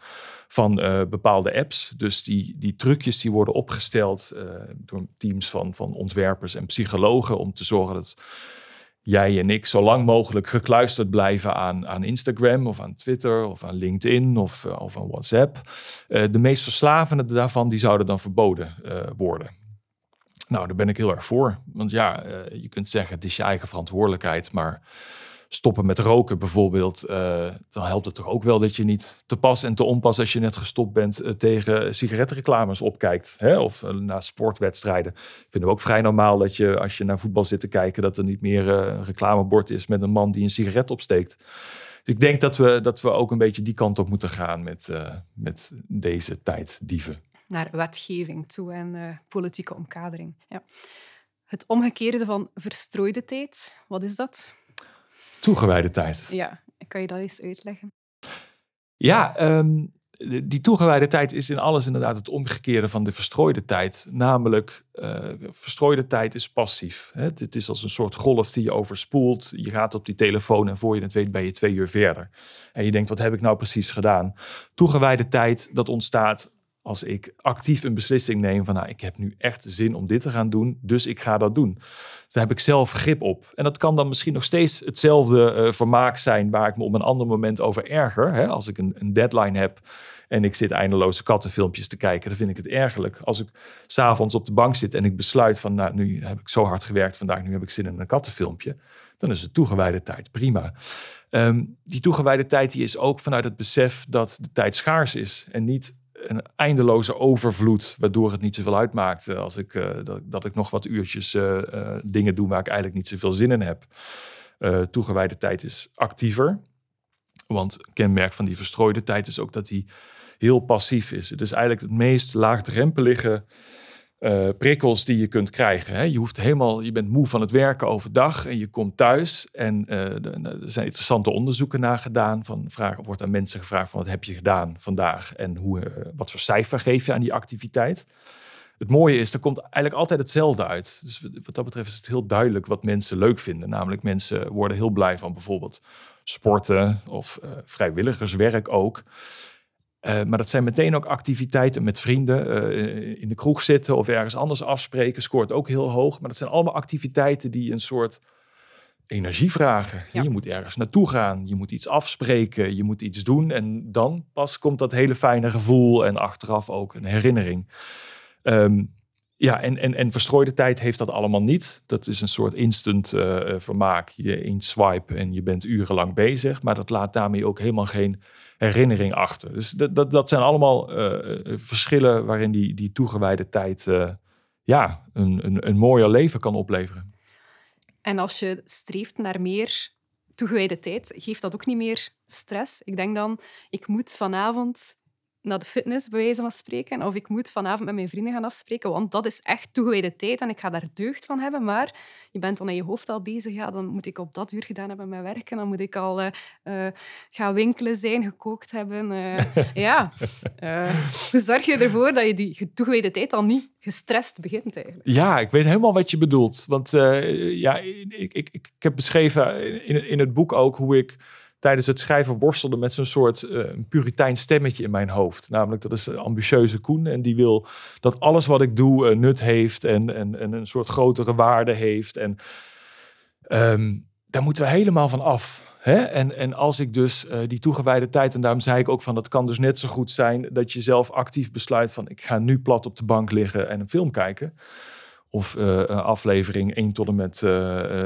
van uh, bepaalde apps. Dus die, die trucjes die worden opgesteld... Uh, door teams van, van ontwerpers en psychologen... om te zorgen dat... jij en ik zo lang mogelijk gekluisterd blijven aan, aan Instagram of aan Twitter of aan LinkedIn of, of aan WhatsApp. Uh, de meest verslavende daarvan die zouden dan verboden uh, worden. Nou, daar ben ik heel erg voor. Want ja, uh, je kunt zeggen het is je eigen verantwoordelijkheid, maar stoppen met roken bijvoorbeeld, uh, dan helpt het toch ook wel dat je niet te pas en te onpas als je net gestopt bent uh, tegen sigarettenreclames opkijkt. Hè? Of uh, naar sportwedstrijden. Vinden we ook vrij normaal dat je als je naar voetbal zit te kijken, dat er niet meer uh, een reclamebord is met een man die een sigaret opsteekt. Dus ik denk dat we, dat we ook een beetje die kant op moeten gaan met, uh, met deze tijddieven. Naar wetgeving toe en uh, politieke omkadering. Ja. Het omgekeerde van verstrooide tijd, wat is dat? Toegewijde tijd. Ja, kan je dat eens uitleggen? Ja, um, die toegewijde tijd is in alles inderdaad het omgekeerde van de verstrooide tijd. Namelijk, uh, verstrooide tijd is passief. Hè? Het is als een soort golf die je overspoelt. Je gaat op die telefoon en voor je het weet ben je twee uur verder. En je denkt, wat heb ik nou precies gedaan? Toegewijde tijd, dat ontstaat als ik actief een beslissing neem van... nou, ik heb nu echt zin om dit te gaan doen, dus ik ga dat doen. Daar heb ik zelf grip op. En dat kan dan misschien nog steeds hetzelfde uh, vermaak zijn... waar ik me op een ander moment over erger. Hè? Als ik een, een deadline heb en ik zit eindeloze kattenfilmpjes te kijken... dan vind ik het ergerlijk. Als ik 's avonds op de bank zit en ik besluit van... nou, nu heb ik zo hard gewerkt vandaag, nu heb ik zin in een kattenfilmpje... dan is de toegewijde tijd prima. Um, die toegewijde tijd die is ook vanuit het besef dat de tijd schaars is... en niet... een eindeloze overvloed, waardoor het niet zoveel uitmaakt... als ik, uh, dat, dat ik nog wat uurtjes uh, uh, dingen doe waar ik eigenlijk niet zoveel zin in heb. Uh, toegewijde tijd is actiever. Want een kenmerk van die verstrooide tijd is ook dat die heel passief is. Het is eigenlijk het meest laagdrempelige uh, prikkels die je kunt krijgen. Hè? Je, hoeft helemaal, je bent moe van het werken overdag en je komt thuis. En uh, er zijn interessante onderzoeken naar gedaan. Van vraag, wordt aan mensen gevraagd van wat heb je gedaan vandaag? En hoe, uh, wat voor cijfer geef je aan die activiteit? Het mooie is, er komt eigenlijk altijd hetzelfde uit. Dus wat dat betreft is het heel duidelijk wat mensen leuk vinden. Namelijk mensen worden heel blij van bijvoorbeeld sporten of uh, vrijwilligerswerk ook. Uh, maar dat zijn meteen ook activiteiten met vrienden. Uh, in de kroeg zitten of ergens anders afspreken scoort ook heel hoog. Maar dat zijn allemaal activiteiten die een soort energie vragen. Ja. Je moet ergens naartoe gaan. Je moet iets afspreken. Je moet iets doen. En dan pas komt dat hele fijne gevoel. En achteraf ook een herinnering. Um, ja, en, en, en verstrooide tijd heeft dat allemaal niet. Dat is een soort instant uh, vermaak. Je één swipe en je bent urenlang bezig. Maar dat laat daarmee ook helemaal geen... herinnering achter. Dus dat, dat, dat zijn allemaal uh, verschillen waarin die, die toegewijde tijd uh, ja, een, een, een mooier leven kan opleveren. En als je streeft naar meer toegewijde tijd, geeft dat ook niet meer stress? Ik denk dan, ik moet vanavond naar de fitness, bij wijze van spreken. Of ik moet vanavond met mijn vrienden gaan afspreken, want dat is echt toegewijde tijd en ik ga daar deugd van hebben. Maar je bent dan in je hoofd al bezig. Ja, dan moet ik op dat uur gedaan hebben met werken. Dan moet ik al uh, uh, gaan winkelen zijn, gekookt hebben. Uh, ja. Uh, hoe zorg je ervoor dat je die toegewijde tijd al niet gestrest begint eigenlijk? Ja, ik weet helemaal wat je bedoelt. Want uh, ja, ik, ik, ik heb beschreven in, in het boek ook hoe ik tijdens het schrijven worstelde met zo'n soort uh, puritein stemmetje in mijn hoofd. Namelijk, dat is een ambitieuze Koen. En die wil dat alles wat ik doe uh, nut heeft en, en, en een soort grotere waarde heeft. En um, daar moeten we helemaal van af. Hè? En, en als ik dus uh, die toegewijde tijd... en daarom zei ik ook van, dat kan dus net zo goed zijn... dat je zelf actief besluit van, ik ga nu plat op de bank liggen en een film kijken... Of uh, aflevering één tot en met uh,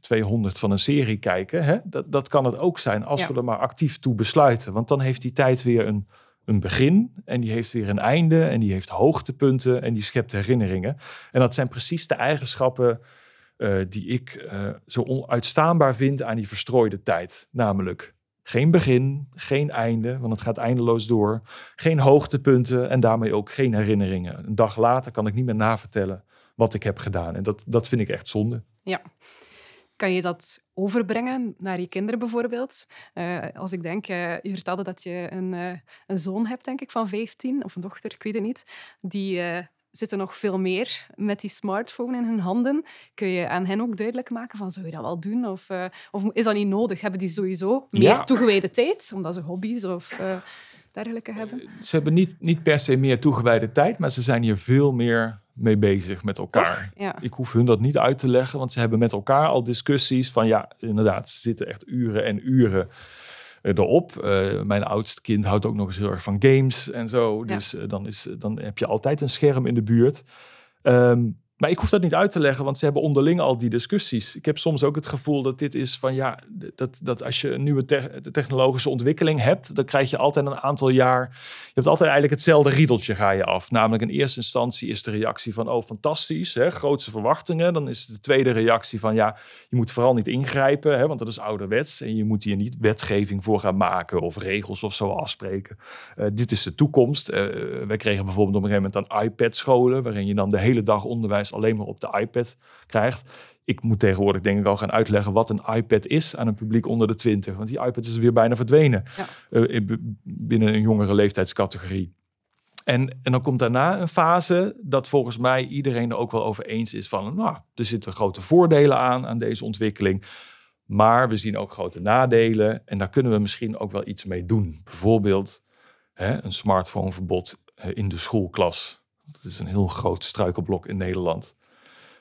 tweehonderd van een serie kijken. Hè? Dat, dat kan het ook zijn als ja. we er maar actief toe besluiten. Want dan heeft die tijd weer een, een begin. En die heeft weer een einde. En die heeft hoogtepunten. En die schept herinneringen. En dat zijn precies de eigenschappen uh, die ik uh, zo onuitstaanbaar vind aan die verstrooide tijd. Namelijk geen begin, geen einde. Want het gaat eindeloos door. Geen hoogtepunten en daarmee ook geen herinneringen. Een dag later kan ik niet meer navertellen wat ik heb gedaan. En dat, dat vind ik echt zonde. Ja. Kan je dat overbrengen naar je kinderen bijvoorbeeld? Uh, als ik denk, uh, je vertelde dat je een, uh, een zoon hebt, denk ik, van vijftien, of een dochter, ik weet het niet. Die uh, zitten nog veel meer met die smartphone in hun handen. Kun je aan hen ook duidelijk maken van, zou je dat wel doen? Of, uh, of is dat niet nodig? Hebben die sowieso meer ja. toegewijde tijd? Omdat ze hobby's of... Uh, dergelijke hebben? Ze hebben niet, niet per se meer toegewijde tijd, maar ze zijn hier veel meer mee bezig met elkaar. Toch? Ja. Ik hoef hun dat niet uit te leggen, want ze hebben met elkaar al discussies van ja, inderdaad, ze zitten echt uren en uren erop. Uh, mijn oudste kind houdt ook nog eens heel erg van games en zo, dus ja. uh, dan, is, dan heb je altijd een scherm in de buurt. Um, Maar ik hoef dat niet uit te leggen, want ze hebben onderling al die discussies. Ik heb soms ook het gevoel dat dit is van ja, dat, dat als je een nieuwe te- technologische ontwikkeling hebt, dan krijg je altijd een aantal jaar, je hebt altijd eigenlijk hetzelfde riedeltje ga je af. Namelijk in eerste instantie is de reactie van oh fantastisch, hè, grootse verwachtingen. Dan is de tweede reactie van ja, je moet vooral niet ingrijpen, hè, want dat is ouderwets. En je moet hier niet wetgeving voor gaan maken of regels of zo afspreken. Uh, dit is de toekomst. Uh, wij kregen bijvoorbeeld op een gegeven moment dan iPad-scholen, waarin je dan de hele dag onderwijs alleen maar op de iPad krijgt. Ik moet tegenwoordig denk ik al gaan uitleggen wat een iPad is aan een publiek onder de twintig. Want die iPad is weer bijna verdwenen. Ja. Uh, binnen een jongere leeftijdscategorie. En, en dan komt daarna een fase dat volgens mij iedereen er ook wel over eens is van, nou, er zitten grote voordelen aan, aan deze ontwikkeling. Maar we zien ook grote nadelen. En daar kunnen we misschien ook wel iets mee doen. Bijvoorbeeld hè, een smartphoneverbod in de schoolklas. Dat is een heel groot struikelblok in Nederland.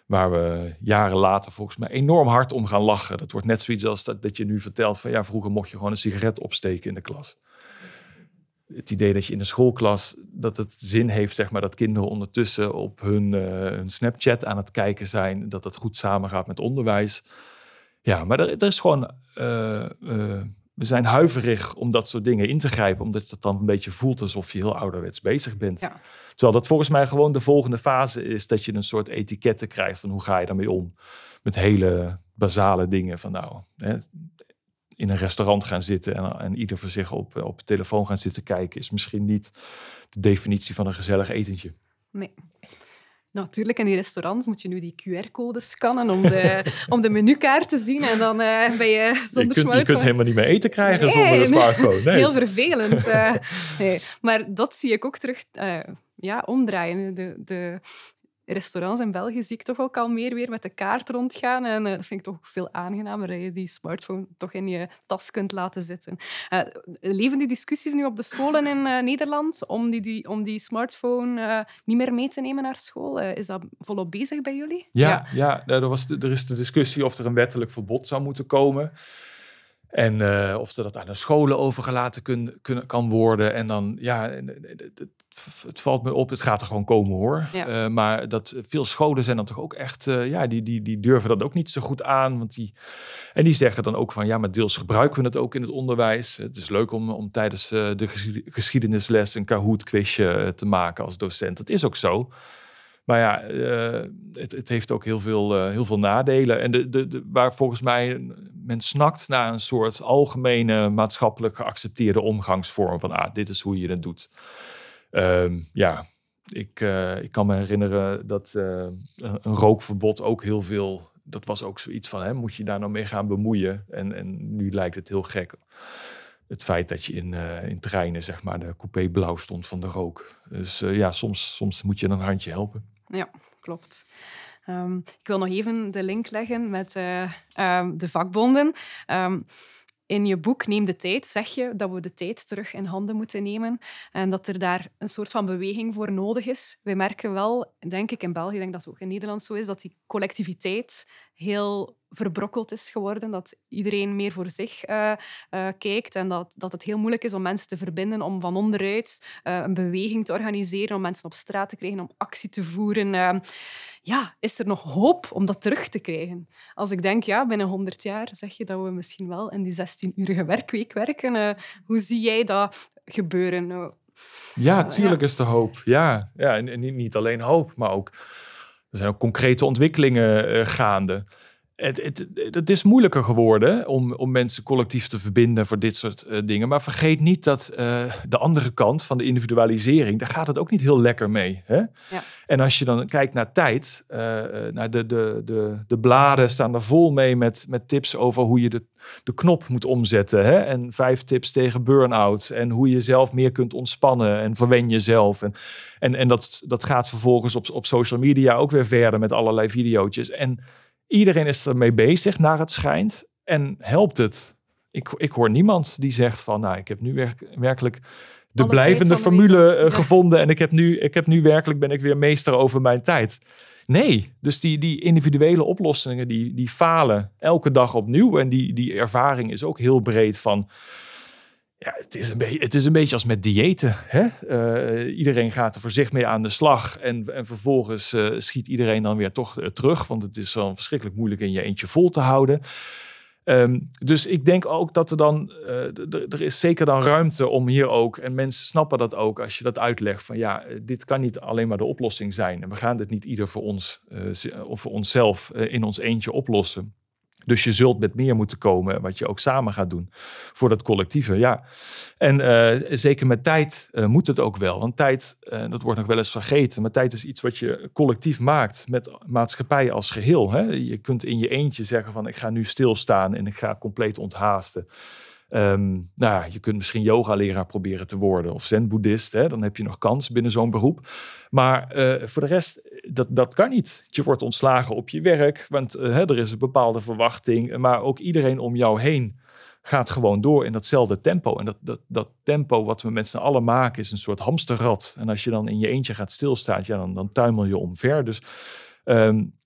Waar we jaren later volgens mij enorm hard om gaan lachen. Dat wordt net zoiets als dat, dat je nu vertelt van ja, vroeger mocht je gewoon een sigaret opsteken in de klas. Het idee dat je in de schoolklas, dat het zin heeft, zeg maar, dat kinderen ondertussen op hun, uh, hun Snapchat aan het kijken zijn. Dat dat goed samengaat met onderwijs. Ja, maar er, er is gewoon... Uh, uh, we zijn huiverig om dat soort dingen in te grijpen. Omdat het dan een beetje voelt alsof je heel ouderwets bezig bent. Ja. Terwijl dat volgens mij gewoon de volgende fase is. Dat je een soort etiketten krijgt van hoe ga je daarmee om. Met hele basale dingen. Van nou, hè, in een restaurant gaan zitten. En, en ieder voor zich op, op de telefoon gaan zitten kijken. Is misschien niet de definitie van een gezellig etentje. Nee. Natuurlijk, in die restaurants moet je nu die Q R-code scannen om de, om de menukaart te zien. En dan uh, ben je zonder smartphone. Je kunt, je kunt helemaal niet meer eten krijgen nee, zonder een smartphone. Nee. Heel vervelend. Uh, nee. Maar dat zie ik ook terug uh, ja, omdraaien. De, de restaurants in België zie ik toch ook al meer weer met de kaart rondgaan. En uh, dat vind ik toch veel aangenamer dat je die smartphone toch in je tas kunt laten zitten. Uh, leven die discussies nu op de scholen in uh, Nederland om die, die, om die smartphone uh, niet meer mee te nemen naar school? Uh, is dat volop bezig bij jullie? Ja, ja. ja er, was, er is de discussie of er een wettelijk verbod zou moeten komen. En uh, of dat aan de scholen overgelaten kun, kun, kan worden. En dan, ja, het, het valt me op, het gaat er gewoon komen hoor. Ja. Uh, maar dat, veel scholen zijn dan toch ook echt, uh, ja, die, die, die durven dat ook niet zo goed aan. Want die, en die zeggen dan ook van, ja, maar deels gebruiken we het ook in het onderwijs. Het is leuk om, om tijdens uh, de geschiedenisles een Kahoot-quizje te maken als docent. Dat is ook zo. Maar ja, uh, het, het heeft ook heel veel, uh, heel veel nadelen. En de, de, de, waar volgens mij men snakt naar een soort algemene maatschappelijk geaccepteerde omgangsvorm. Van ah, dit is hoe je het doet. Uh, ja, ik, uh, ik kan me herinneren dat uh, een rookverbod ook heel veel... Dat was ook zoiets van, hè, moet je daar nou mee gaan bemoeien? En, en nu lijkt het heel gek. Het feit dat je in, uh, in treinen, zeg maar, de coupé blauw stond van de rook. Dus uh, ja, soms, soms moet je een handje helpen. Ja, klopt. Um, ik wil nog even de link leggen met uh, um, de vakbonden. Um, in je boek Neem de Tijd zeg je dat we de tijd terug in handen moeten nemen. En dat er daar een soort van beweging voor nodig is. Wij merken wel, denk ik in België, denk dat het ook in Nederland zo is, dat die collectiviteit heel... verbrokkeld is geworden, dat iedereen meer voor zich uh, uh, kijkt en dat, dat het heel moeilijk is om mensen te verbinden, om van onderuit uh, een beweging te organiseren, om mensen op straat te krijgen, om actie te voeren. Uh, ja, is er nog hoop om dat terug te krijgen? Als ik denk, ja, binnen honderd jaar zeg je dat we misschien wel in die zestienurige werkweek werken. Uh, hoe zie jij dat gebeuren? Uh, ja, tuurlijk uh, ja. is er hoop. Ja, ja en, en niet alleen hoop, maar ook er zijn ook concrete ontwikkelingen uh, gaande. Het, het, het is moeilijker geworden om, om mensen collectief te verbinden voor dit soort uh, dingen. Maar vergeet niet dat uh, de andere kant van de individualisering, daar gaat het ook niet heel lekker mee. Hè? Ja. En als je dan kijkt naar tijd, uh, naar de, de, de, de bladen staan daar vol mee met, met tips over hoe je de, de knop moet omzetten. Hè? En vijf tips tegen burn-out. En hoe je zelf meer kunt ontspannen en verwen jezelf. En, en, en dat, dat gaat vervolgens op, op social media ook weer verder met allerlei videootjes. En... Iedereen is ermee bezig, naar het schijnt. En helpt het? Ik, ik hoor niemand die zegt van... nou, ik heb nu werk, werkelijk de Alle blijvende formule de gevonden... en ik heb, nu, ik heb nu werkelijk, ben ik weer meester over mijn tijd. Nee, dus die, die individuele oplossingen, die, die falen elke dag opnieuw. En die, die ervaring is ook heel breed van... Ja, het is een beetje, het is een beetje als met diëten. Hè? Uh, iedereen gaat er voor zich mee aan de slag. En, en vervolgens uh, schiet iedereen dan weer toch uh, terug. Want het is dan verschrikkelijk moeilijk in je eentje vol te houden. Um, dus ik denk ook dat er dan... Uh, d- er is zeker dan ruimte om hier ook... En mensen snappen dat ook als je dat uitlegt. Van ja, dit kan niet alleen maar de oplossing zijn. En we gaan dit niet ieder voor ons uh, of voor onszelf uh, in ons eentje oplossen. Dus je zult met meer moeten komen, wat je ook samen gaat doen voor dat collectieve. Ja. En uh, zeker met tijd uh, moet het ook wel. Want tijd, uh, dat wordt nog wel eens vergeten, maar tijd is iets wat je collectief maakt met maatschappij als geheel. Hè? Je kunt in je eentje zeggen van ik ga nu stilstaan en ik ga compleet onthaasten. Um, nou, je kunt misschien yoga-leraar proberen te worden of zen-boeddhist. Hè? Dan heb je nog kans binnen zo'n beroep. Maar uh, voor de rest, dat, dat kan niet. Je wordt ontslagen op je werk, want uh, hè, er is een bepaalde verwachting. Maar ook iedereen om jou heen gaat gewoon door in datzelfde tempo. En dat, dat, dat tempo wat we met z'n allen maken is een soort hamsterrad. En als je dan in je eentje gaat stilstaan, ja, dan, dan tuimel je omver. Dus um,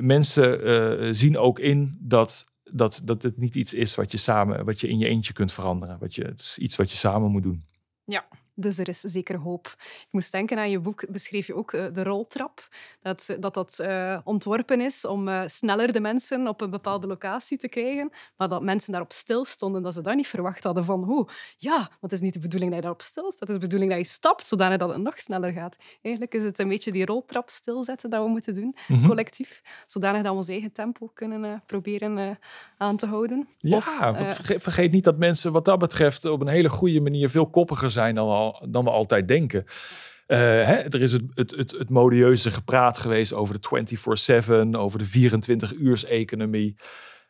mensen uh, zien ook in dat... Dat, dat het niet iets is wat je, samen, wat je in je eentje kunt veranderen. Wat je, het is iets wat je samen moet doen. Ja, dus er is zeker hoop. Ik moest denken aan je boek, beschreef je ook uh, de roltrap. Dat dat, dat uh, ontworpen is om uh, sneller de mensen op een bepaalde locatie te krijgen. Maar dat mensen daarop stil stonden, dat ze dat niet verwacht hadden van hoe. Ja, want het is niet de bedoeling dat je daarop stil staat. Het is de bedoeling dat je stapt, zodanig dat het nog sneller gaat. Eigenlijk is het een beetje die roltrap stilzetten dat we moeten doen, mm-hmm. collectief. Zodanig dat we ons eigen tempo kunnen uh, proberen uh, aan te houden. Ja, of, uh, vergeet, vergeet niet dat mensen wat dat betreft op een hele goede manier veel koppiger zijn dan al. Dan we altijd denken. Uh, hè, er is het, het, het, het modieuze gepraat geweest over de vierentwintig zeven, over de vierentwintig-uurs-economie.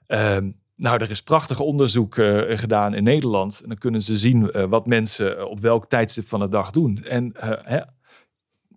Uh, nou, er is prachtig onderzoek uh, gedaan in Nederland. En dan kunnen ze zien uh, wat mensen op welk tijdstip van de dag doen. En uh, hè,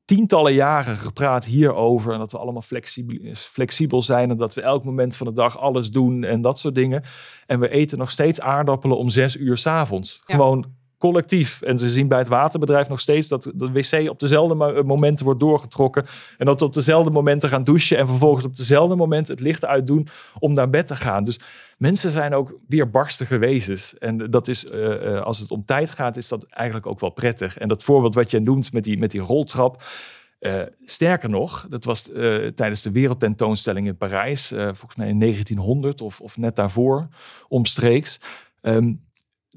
tientallen jaren gepraat hierover. En dat we allemaal flexibel, flexibel zijn. En dat we elk moment van de dag alles doen en dat soort dingen. En we eten nog steeds aardappelen om zes uur 's avonds. Ja. Gewoon... collectief. En ze zien bij het waterbedrijf nog steeds dat de wc op dezelfde momenten wordt doorgetrokken. En dat we op dezelfde momenten gaan douchen. En vervolgens op dezelfde moment het licht uitdoen om naar bed te gaan. Dus mensen zijn ook weerbarstige wezens. En dat is, uh, als het om tijd gaat, is dat eigenlijk ook wel prettig. En dat voorbeeld wat jij noemt met die, met die roltrap. Uh, sterker nog, dat was uh, tijdens de wereldtentoonstelling in Parijs. Uh, volgens mij in negentienhonderd of, of net daarvoor omstreeks. Um,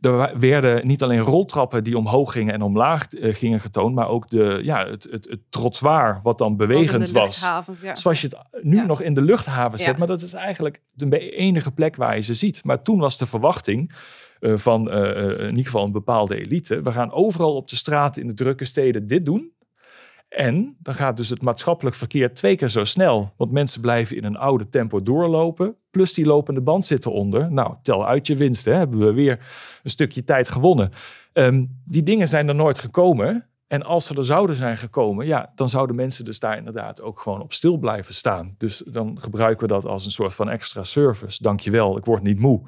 Er werden niet alleen roltrappen die omhoog gingen en omlaag gingen getoond, maar ook de, ja, het, het, het trottoir wat dan bewegend was. Ja. Zoals je het nu ja. nog in de luchthaven zet. Ja. Maar dat is eigenlijk de enige plek waar je ze ziet. Maar toen was de verwachting uh, van uh, in ieder geval een bepaalde elite. We gaan overal op de straat in de drukke steden dit doen. En dan gaat dus het maatschappelijk verkeer twee keer zo snel. Want mensen blijven in een oude tempo doorlopen. Plus die lopende band zit eronder. Nou, tel uit je winst. Hè? Hebben we weer een stukje tijd gewonnen. Um, die dingen zijn er nooit gekomen. En als ze er zouden zijn gekomen, ja, dan zouden mensen dus daar inderdaad ook gewoon op stil blijven staan. Dus dan gebruiken we dat als een soort van extra service. Dankjewel, ik word niet moe.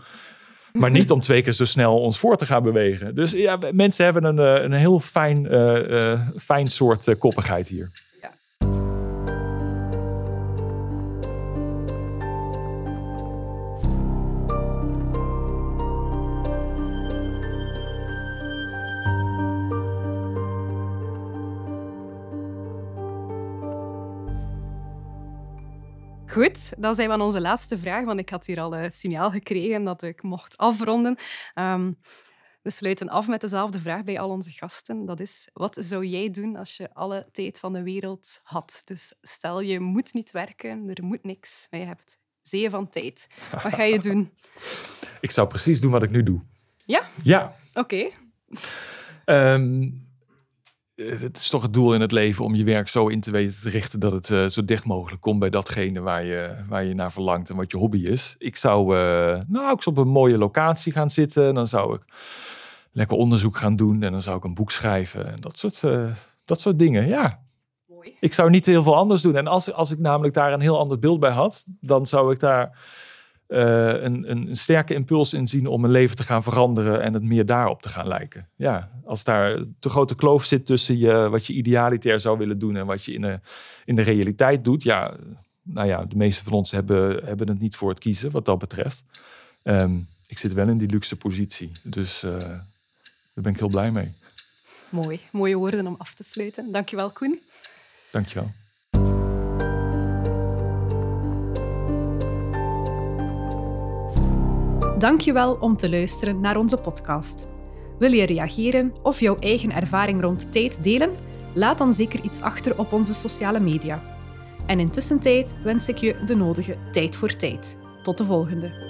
Maar niet om twee keer zo snel ons voor te gaan bewegen. Dus ja, mensen hebben een, een heel fijn, uh, uh, fijn soort uh, koppigheid hier. Ja. Goed, dan zijn we aan onze laatste vraag, want ik had hier al het signaal gekregen dat ik mocht afronden. Um, we sluiten af met dezelfde vraag bij al onze gasten. Dat is, wat zou jij doen als je alle tijd van de wereld had? Dus stel, je moet niet werken, er moet niks, maar je hebt zeeën van tijd. Wat ga je doen? Ik zou precies doen wat ik nu doe. Ja? Ja. Oké. Okay. Um... Het is toch het doel in het leven om je werk zo in te weten te richten dat het uh, zo dicht mogelijk komt bij datgene waar je, waar je naar verlangt en wat je hobby is. Ik zou, uh, nou, ik zou op een mooie locatie gaan zitten en dan zou ik lekker onderzoek gaan doen en dan zou ik een boek schrijven en dat soort, uh, dat soort dingen, ja. Mooi. Ik zou niet heel veel anders doen. En als, als ik namelijk daar een heel ander beeld bij had, dan zou ik daar uh, een, een, een sterke impuls in zien om mijn leven te gaan veranderen en het meer daarop te gaan lijken. Ja. Als daar te grote kloof zit tussen je, wat je idealiter zou willen doen en wat je in de, in de realiteit doet. Ja, nou ja, de meeste van ons hebben, hebben het niet voor het kiezen wat dat betreft. Um, ik zit wel in die luxe positie. Dus uh, daar ben ik heel blij mee. Mooi. Mooie woorden om af te sluiten. Dankjewel, Koen. Dankjewel. Dankjewel om te luisteren naar onze podcast. Wil je reageren of jouw eigen ervaring rond tijd delen? Laat dan zeker iets achter op onze sociale media. En intussentijd wens ik je de nodige tijd voor tijd. Tot de volgende.